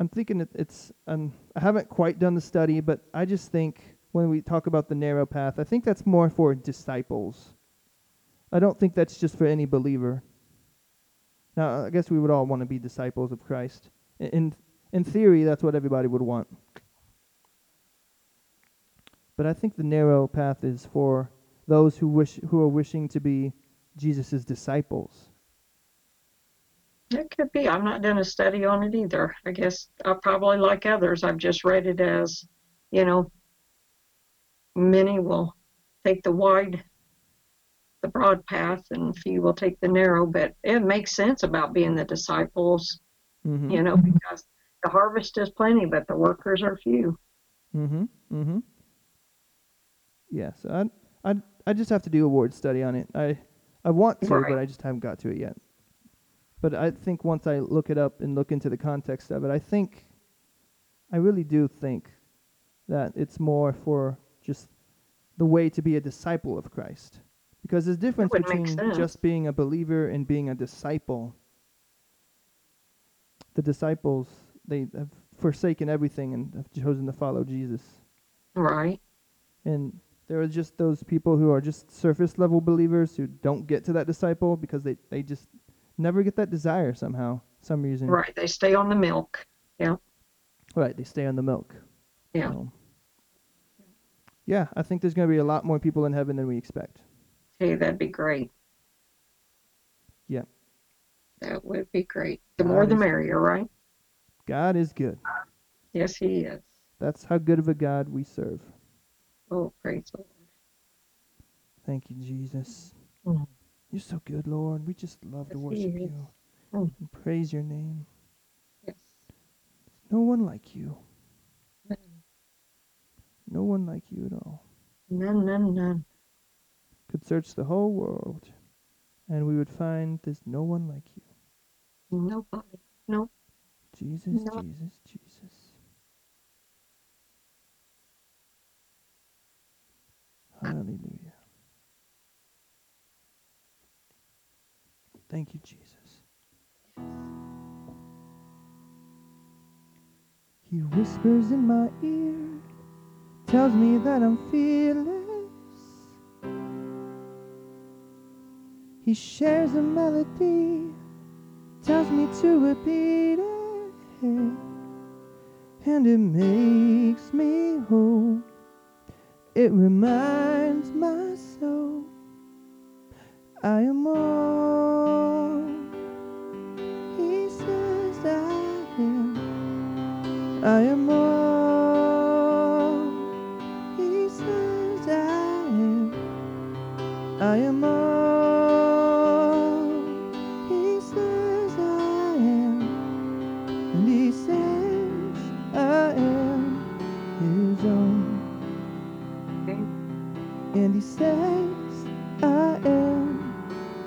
I'm thinking it, it's, um, I haven't quite done the study, but I just think when we talk about the narrow path, I think that's more for disciples. I don't think that's just for any believer. Now, I guess we would all want to be disciples of Christ. In, in theory, that's what everybody would want. But I think the narrow path is for those who wish, who are wishing to be Jesus' disciples. It could be. I'm not doing a study on it either. I guess I probably, like others, I've just read it as, you know, many will take the wide, the broad path, and few will take the narrow. But it makes sense about being the disciples, mm-hmm. you know, because the harvest is plenty, but the workers are few. Mm-hmm, mm-hmm. Yes, yeah, so I I I just have to do a word study on it. I I want to, right. but I just haven't got to it yet. But I think once I look it up and look into the context of it, I think, I really do think that it's more for just the way to be a disciple of Christ. Because there's a difference between just being a believer and being a disciple. The disciples, they have forsaken everything and have chosen to follow Jesus. Right. And there are just those people who are just surface level believers who don't get to that disciple because they, they just never get that desire somehow, some reason. Right, they stay on the milk. Yeah. Right, they stay on the milk. Yeah. So, yeah, I think there's going to be a lot more people in heaven than we expect. Hey, that'd be great. Yeah. That would be great. The God more the merrier, right? God is good. Yes, He is. That's how good of a God we serve. Oh, praise the Lord. Thank you, Jesus. Mm. You're so good, Lord. We just love yes, to worship you. Mm. And praise your name. Yes. There's no one like you. None. No one like you at all. None, none, none. Could search the whole world, and we would find there's no one like you. Nobody. No. Jesus, no. Jesus, Jesus. Hallelujah. Thank you, Jesus. Yes. He whispers in my ear, tells me that I'm fearless. He shares a melody, tells me to repeat it, and it makes me whole. It reminds my soul I am all He says I am. I am all He says I am. I am all He says I am. And He says I am His own. And He says, I am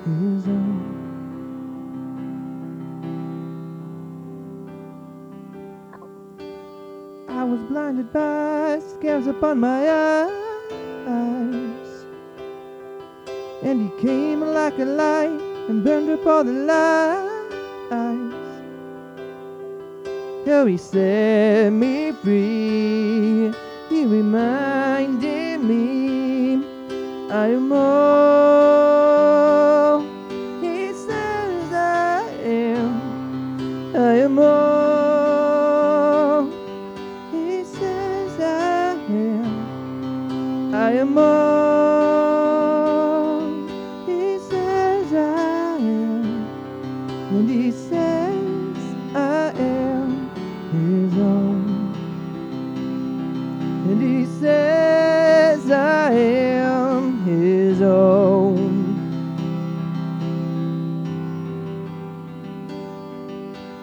His own. I was blinded by scales upon my eyes, and He came like a light and burned up all the lies. How He set me free, He reminded me I am all He says I am. I am all He says I am all He says I am, and He says I am His own, and He says I am His own.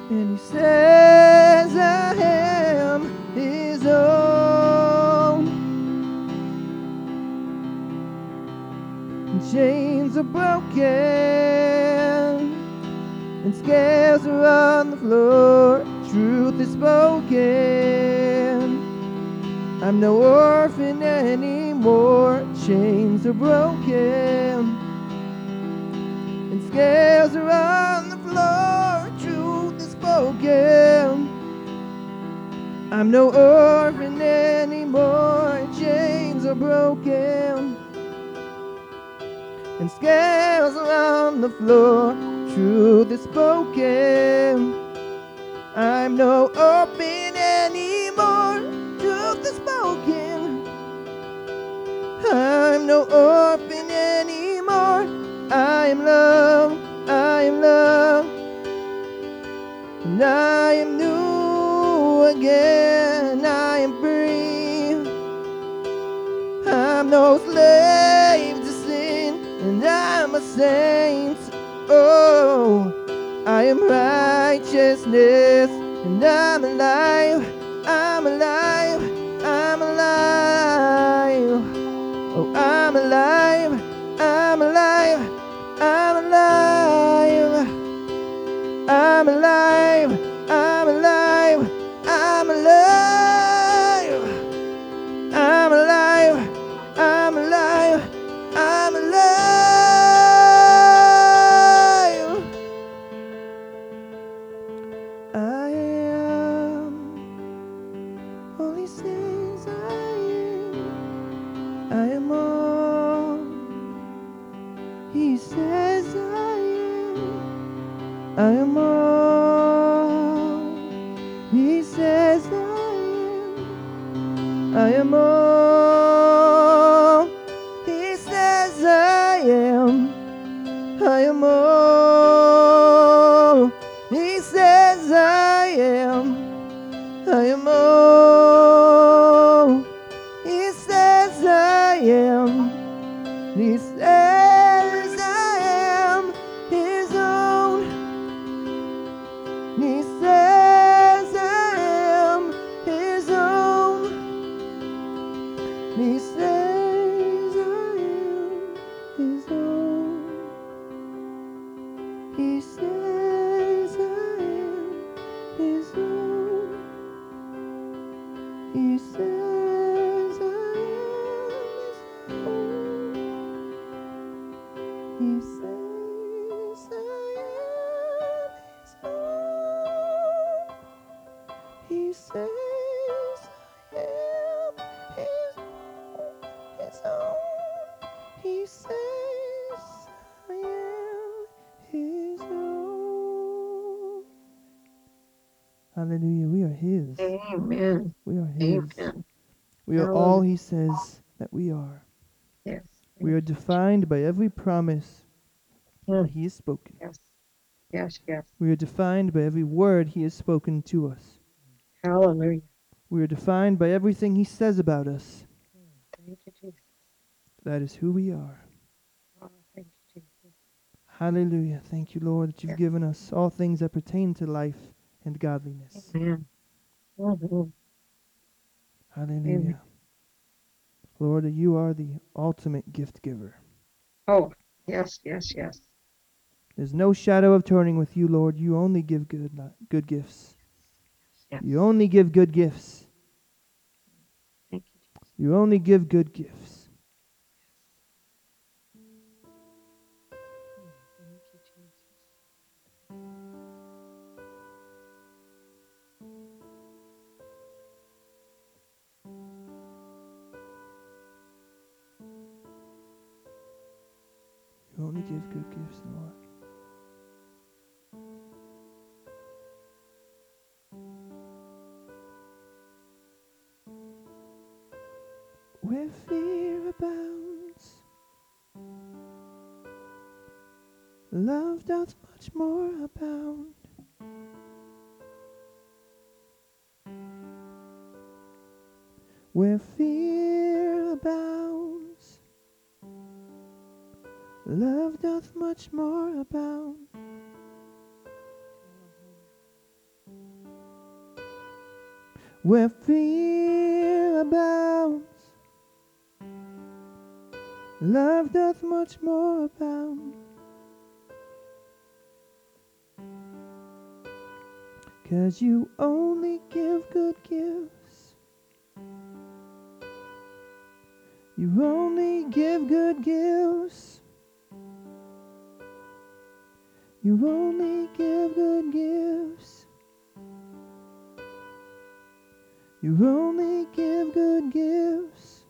And He says I am His own. And chains are broken and scales are on the floor. Truth is spoken. I'm no orphan anymore. Chains are broken and scales are on the floor. Truth Broken. I'm no orphan anymore. Chains are broken and scales are on the floor. Truth is spoken. I'm no orphan anymore. Truth is spoken. I'm no orphan anymore. I am love. I am love. And I am new again, I am free. I'm no slave to sin, and I'm a saint. Oh, I am righteousness, and I'm alive, I'm alive, I'm alive. Oh, I'm alive, I'm alive, I'm alive. I'm alive, I'm alive, I'm alive. I'm alive, I'm alive, I'm alive. I am all He says I am. I am all He says I am. I am all He says I am. I am all He says I am. I am all He says I am. I am all He says I am. He says I am His own. He says I am His own. He says I am His own. He says I am His own. He says I am His own. He says I am. He says I am His own, His own. He says I am His own. Hallelujah. We are His. Amen. We are His. Amen. We are all He says that we are. Yes. We are defined by every promise mm. that He has spoken. Yes. Yes, yes. We are defined by every word He has spoken to us. Hallelujah. We are defined by everything He says about us. Thank you, Jesus. That is who we are. Oh, thank you, Jesus. Hallelujah. Thank you, Lord, that You've yeah. given us all things that pertain to life and godliness. Amen. Mm-hmm. Hallelujah. Amen. Lord, You are the ultimate gift giver. Oh, yes, yes, yes. There's no shadow of turning with You, Lord. You only give good, good gifts. Yes. You only give good gifts. Thank you, Jesus. You only give good gifts. Thank you, Jesus. You only give good gifts, Lord. With abounds. Love doth much more abound. Where fear abounds, love doth much more abound. Where fear abounds, love doth much more abound. Cause you only give good gifts. You only give good gifts. You only give good gifts. You only give good gifts.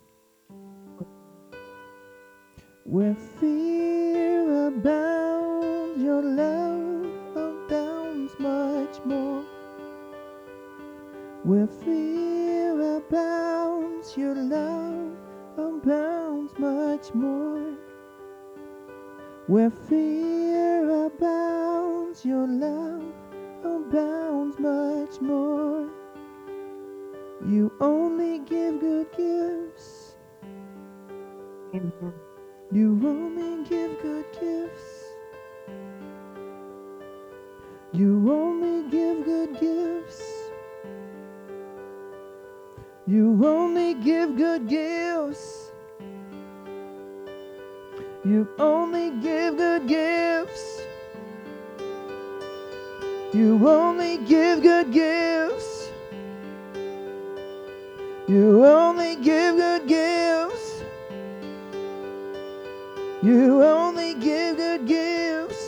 Where fear abounds, your love abounds much more. Where fear abounds, your love abounds much more. Where fear abounds, your love abounds much more. You only give good gifts. Amen. You only give good gifts. You only give good gifts. You only give good gifts. You only give good gifts. You only give good gifts. You only give good gifts. You only give good gifts.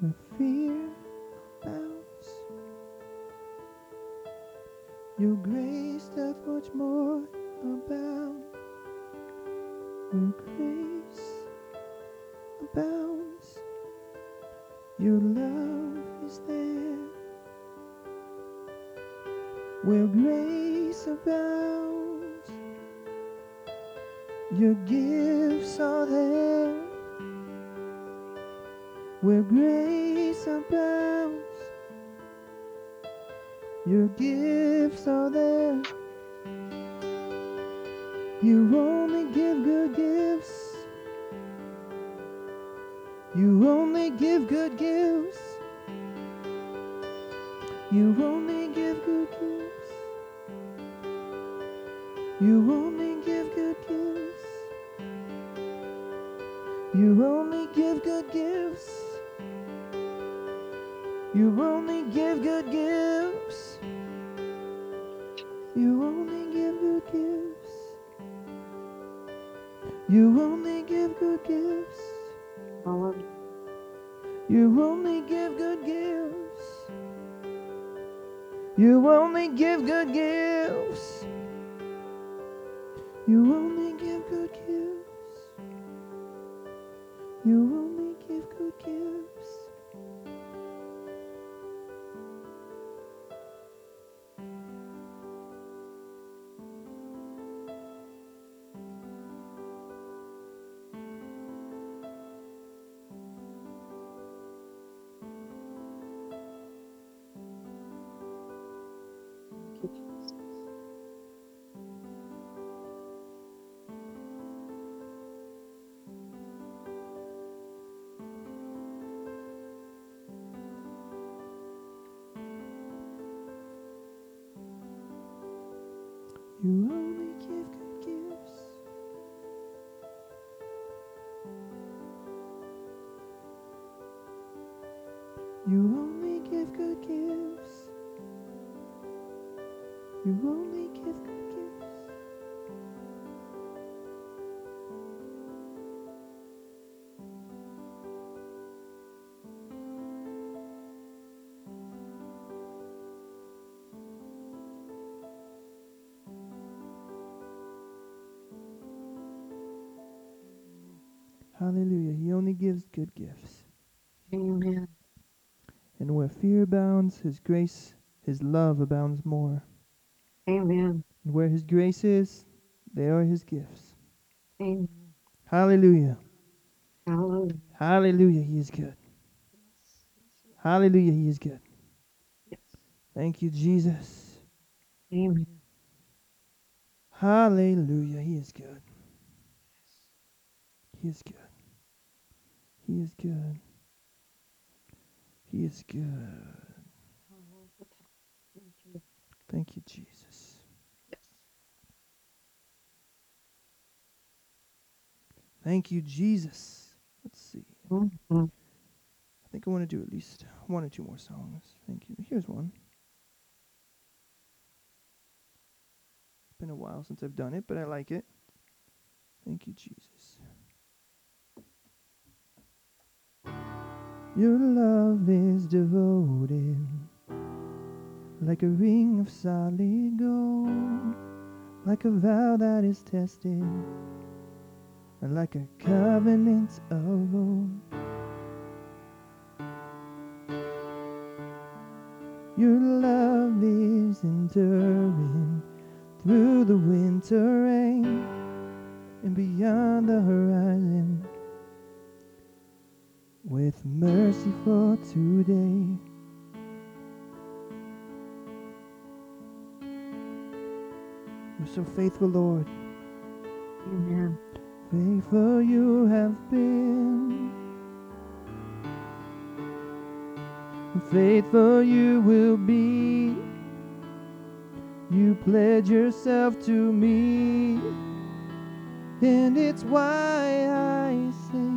Where fear abounds, your grace doth much more abound. Where grace abounds, your love is there. Where grace abounds, your gifts are there. Where grace abounds, your gifts are there. You only give good gifts. You only give good gifts. You only give good gifts. You only give good gifts. You only give good gifts. You only give good gifts. You only give good gifts. You only give good gifts. You only give good gifts. You only give good gifts. You only give good gifts. You only give good gifts. You only give good gifts. You only give good gifts. You only give good gifts. Hallelujah. He only gives good gifts. Amen. And where fear abounds, his grace, his love abounds more. Amen. And where his grace is, they are his gifts. Amen. Hallelujah. Hallelujah. Hallelujah. He is good. Hallelujah. He is good. Yes. Thank you, Jesus. Amen. Hallelujah. He is good. He is good. He is good. He is good. Thank you, Jesus. Yes. Thank you, Jesus. Let's see. Mm-hmm. I think I want to do at least one or two more songs. Thank you. Here's one. It's been a while since I've done it, but I like it. Thank you, Jesus. Your love is devoted, like a ring of solid gold, like a vow that is tested, and like a covenant of old. Your love is enduring through the winter rain and beyond the horizon, with mercy for today. You're so faithful, Lord. Amen. Faithful you have been, faithful you will be. You pledge yourself to me, and it's why I sing.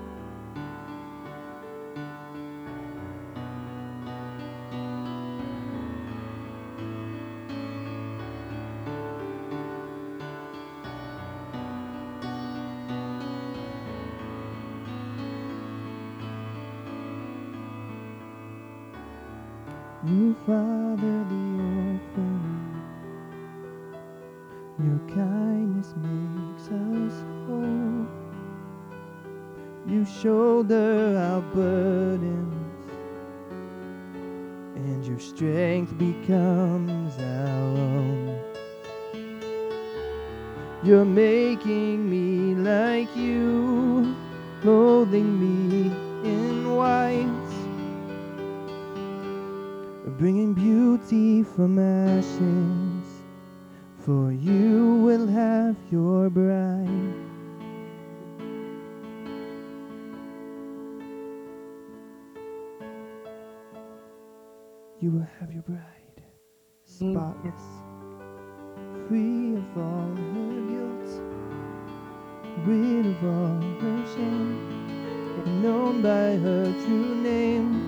You father the orphan, your kindness makes us whole. You shoulder our burdens, and your strength becomes our own. You're making me like you, clothing me in white, bringing beauty from ashes, for you will have your bride. You will have your bride, spotless, free of all her guilt, rid of all her shame, and known by her true name.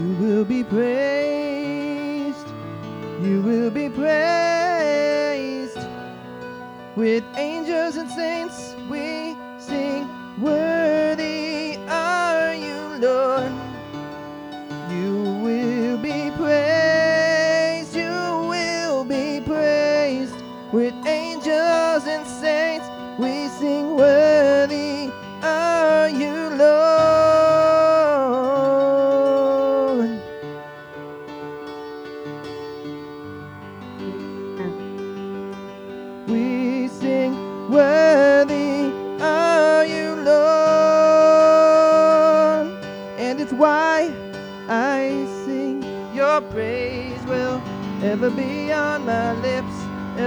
You will be praised. You will be praised. With angels and saints we sing, worthy are you, Lord. You will be praised. You will be praised. With angels and saints we sing, worthy are you, Lord. Praise will ever be on my lips,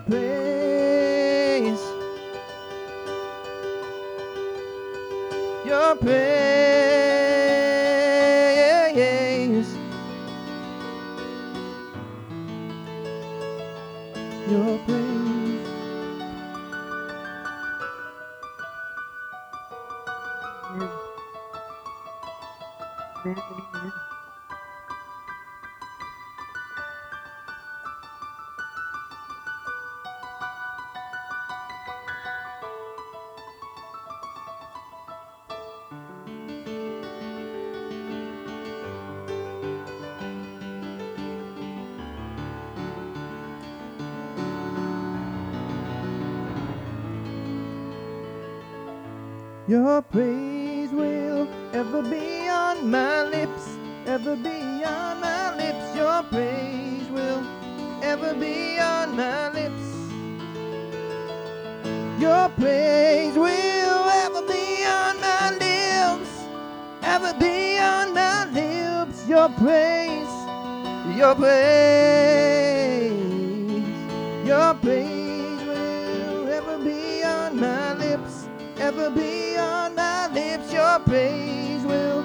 praise will ever be on my lips, ever be on my lips. Your praise will ever be on my lips. Your praise will never be on my lips, never be on my lips. Your praise will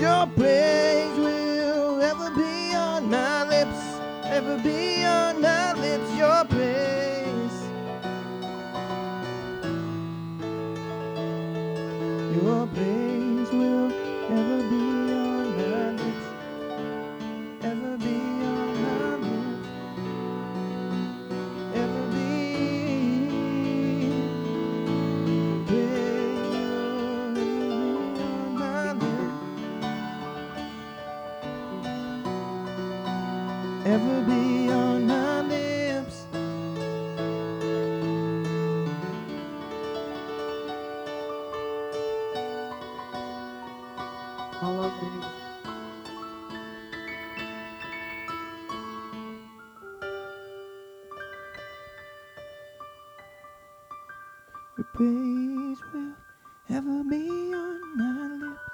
Your praise will ever be on my lips, ever be on my lips. Your praise, your praise, your praise will ever be on my lips, ever be on my lips. Your praise will ever be on my lips. Your praise will ever be on my lips. Your praise, your praise, your praise will ever be on my lips, ever be on my lips. Your praise will ever be on my lips. Your praise will ever be on my lips, ever be on my lips. Your praise, your praise will ever be on my lips, ever be on my lips, ever be. Ever be on my lips. I love you. Your praise will ever be on my lips,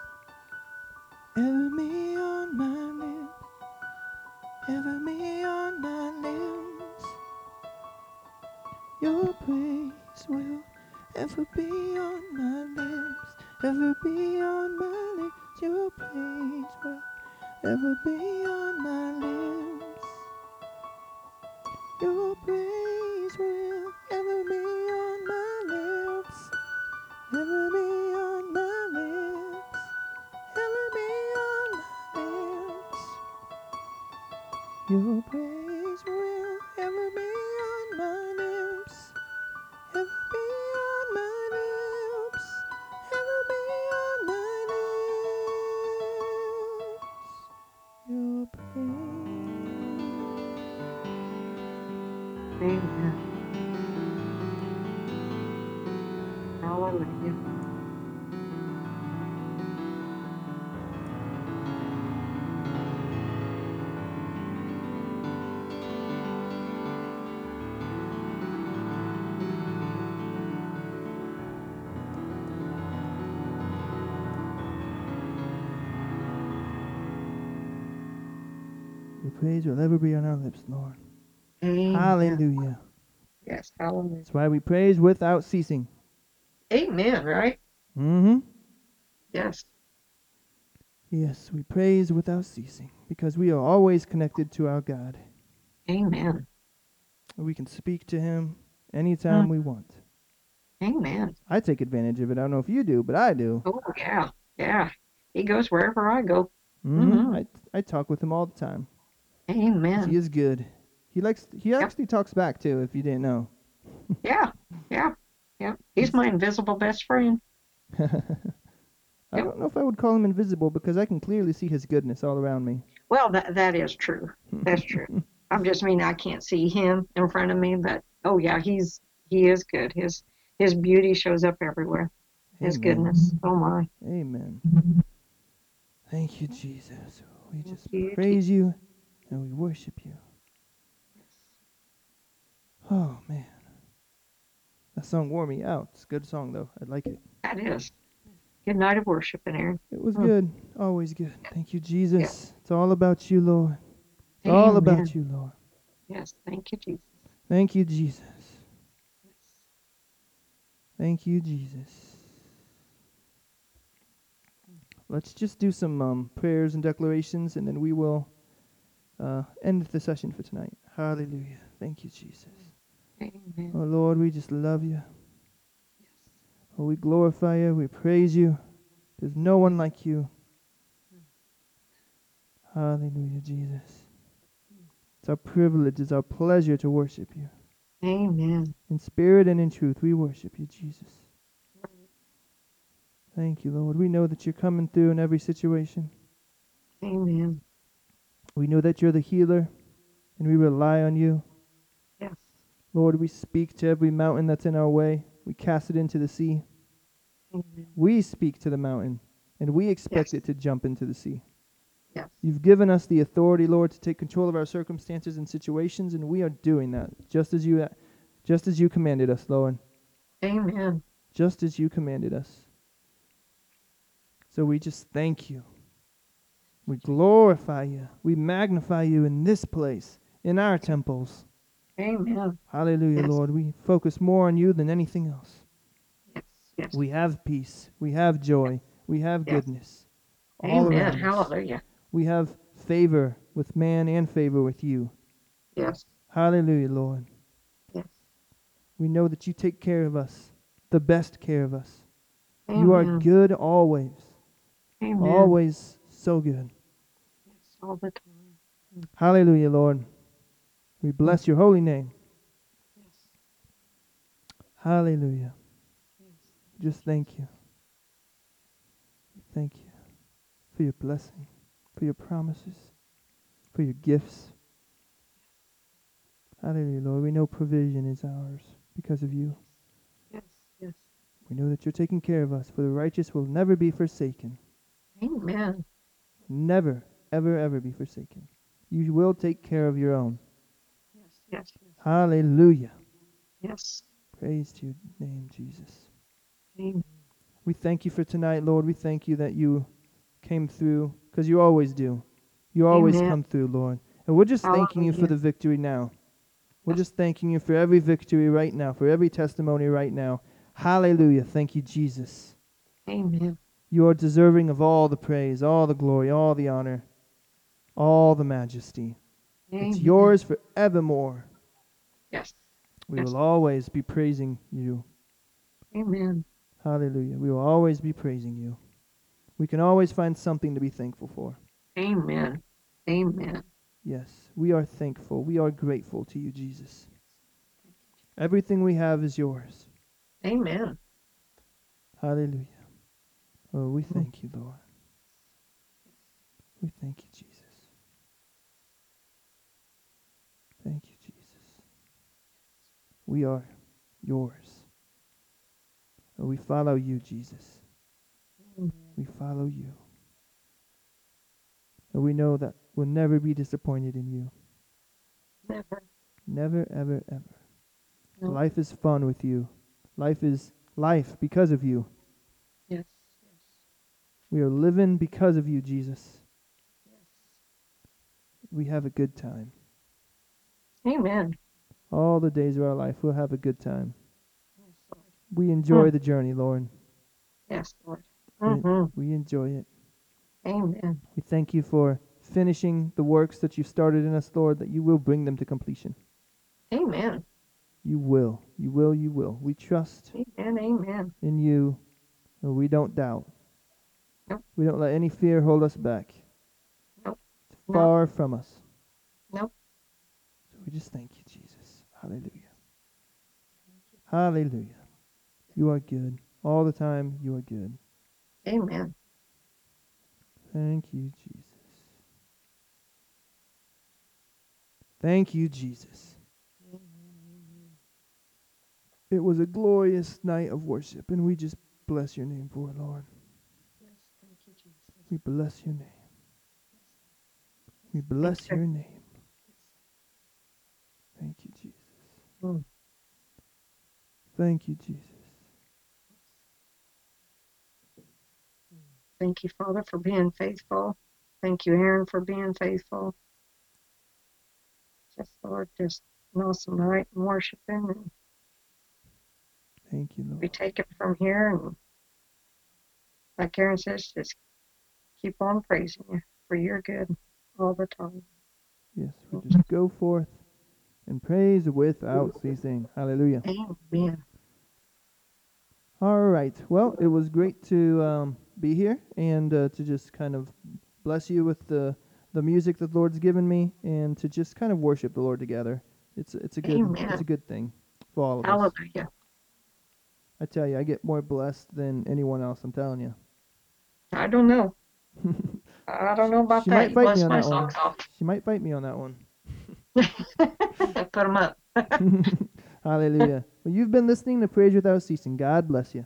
ever be on my lips, ever be on my lips. Your ever be on my lips, ever be on my lips, your praise will ever be on my lips. Your praise will ever be on my lips, ever be on my lips, ever be on my lips. Your praise will ever be on my lips, ever be on my lips, ever be on my lips. Your praise. Amen. Hallelujah. Your praise will ever be on our lips, Lord. Amen. Hallelujah. Yes, hallelujah. That's why we praise without ceasing. Amen, right? Mm-hmm. Yes. Yes, we praise without ceasing because we are always connected to our God. Amen. We can speak to him anytime mm. we want. Amen. I take advantage of it. I don't know if you do, but I do. Oh, yeah. Yeah. He goes wherever I go. Mm-hmm. Mm-hmm. I, I talk with him all the time. Amen. He is good. He likes. He yep. actually talks back, too, if you didn't know. Yeah. Yeah. Yeah, he's my invisible best friend. I yep. don't know if I would call him invisible because I can clearly see his goodness all around me. Well, that that is true. That's true. I just mean I can't see him in front of me, but oh yeah, he's he is good. His his beauty shows up everywhere. His Amen. Goodness. Oh my. Amen. Thank you, Jesus. We Thank just you, praise Jesus. You and we worship you. Yes. Oh man. That song wore me out. It's a good song, though. I like it. That is. Good night of worship, Aaron. It was oh. good. Always good. Thank you, Jesus. Yes. It's all about you, Lord. It's Amen. All about you, Lord. Yes. Thank you, Jesus. Thank you, Jesus. Yes. Thank you, Jesus. Let's just do some um, prayers and declarations, and then we will uh, end the session for tonight. Hallelujah. Thank you, Jesus. Amen. Oh, Lord, we just love you. Yes. Oh, we glorify you. We praise you. There's no one like you. Mm. Hallelujah, Jesus. Mm. It's our privilege. It's our pleasure to worship you. Amen. In spirit and in truth, we worship you, Jesus. Right. Thank you, Lord. We know that you're coming through in every situation. Amen. We know that you're the healer, and we rely on you. Lord, we speak to every mountain that's in our way. We cast it into the sea. Amen. We speak to the mountain, and we expect yes. it to jump into the sea. Yes. You've given us the authority, Lord, to take control of our circumstances and situations, and we are doing that, just as you just as you commanded us, Lord. Amen. Just as you commanded us. So we just thank you. We glorify you. We magnify you in this place, in our temples. Amen. Hallelujah, yes. Lord. We focus more on you than anything else. Yes, yes. We have peace. We have joy. We have yes. goodness. All Amen. Around us. Hallelujah. We have favor with man and favor with you. Yes. Hallelujah, Lord. Yes. We know that you take care of us, the best care of us. Amen. You are good always. Amen. Always so good. Yes, all the time. Hallelujah, Lord. We bless your holy name. Yes. Hallelujah. Yes. Just thank you. Thank you for your blessing, for your promises, for your gifts. Hallelujah, Lord. We know provision is ours because of you. Yes, yes. We know that you're taking care of us, for the righteous will never be forsaken. Amen. Never, ever, ever be forsaken. You will take care of your own. Yes, yes. Hallelujah. Yes. Praise to your name, Jesus. Amen. We thank you for tonight, Lord. We thank you that you came through, because you always do. You always Amen. Come through, Lord. And we're just Hallelujah. Thanking you for the victory now. We're yes. just thanking you for every victory right now, for every testimony right now. Hallelujah. Thank you, Jesus. Amen. You are deserving of all the praise, all the glory, all the honor, all the majesty. Amen. It's yours forevermore. Yes. We yes. will always be praising you. Amen. Hallelujah. We will always be praising you. We can always find something to be thankful for. Amen. Amen. Yes, we are thankful. We are grateful to you, Jesus. Everything we have is yours. Amen. Hallelujah. Oh, we thank you, Lord. We thank you, Jesus. Thank you, Jesus. We are yours. Oh, we follow you, Jesus. We follow you. And we know that we'll never be disappointed in you. Never. Never, ever, ever. No. Life is fun with you. Life is life because of you. Yes, yes. We are living because of you, Jesus. Yes. We have a good time. Amen. All the days of our life, we'll have a good time. Yes, Lord. We enjoy mm. the journey, Lord. Yes, Lord. Mm-hmm. We enjoy it. Amen. We thank you for finishing the works that you started in us, Lord, that you will bring them to completion. Amen. You will. You will. You will. We trust Amen. Amen. in you, and we don't doubt. Nope. We don't let any fear hold us back. Nope. It's far nope. from us. Nope. So we just thank you, Jesus. Hallelujah. You. Hallelujah. You are good. All the time, you are good. Amen. Thank you, Jesus. Thank you, Jesus. Amen, amen. It was a glorious night of worship, and we just bless your name for it, Lord. Yes, thank you, Jesus. We bless your name. Yes. We bless yes. your name. Yes. Thank you, Jesus. Mm. Thank you, Jesus. Thank you, Father, for being faithful. Thank you, Aaron, for being faithful. Just, Lord, just an awesome night and worshiping. And thank you, Lord. We take it from here, and like Aaron says, just keep on praising you for your good all the time. Yes, we just go forth and praise without ceasing. Hallelujah. Amen. All right. Well, it was great to um, be here and uh, to just kind of bless you with the, the music that the Lord's given me, and to just kind of worship the Lord together. It's it's a good Amen. It's a good thing for all of Hallelujah. Us. Hallelujah. I tell you, I get more blessed than anyone else. I'm telling you. I don't know. I don't know about she that. Might bite me on that one. She might bite me on that one. Put 'em up. Hallelujah. Well, you've been listening to Praise Without Ceasing. God bless you.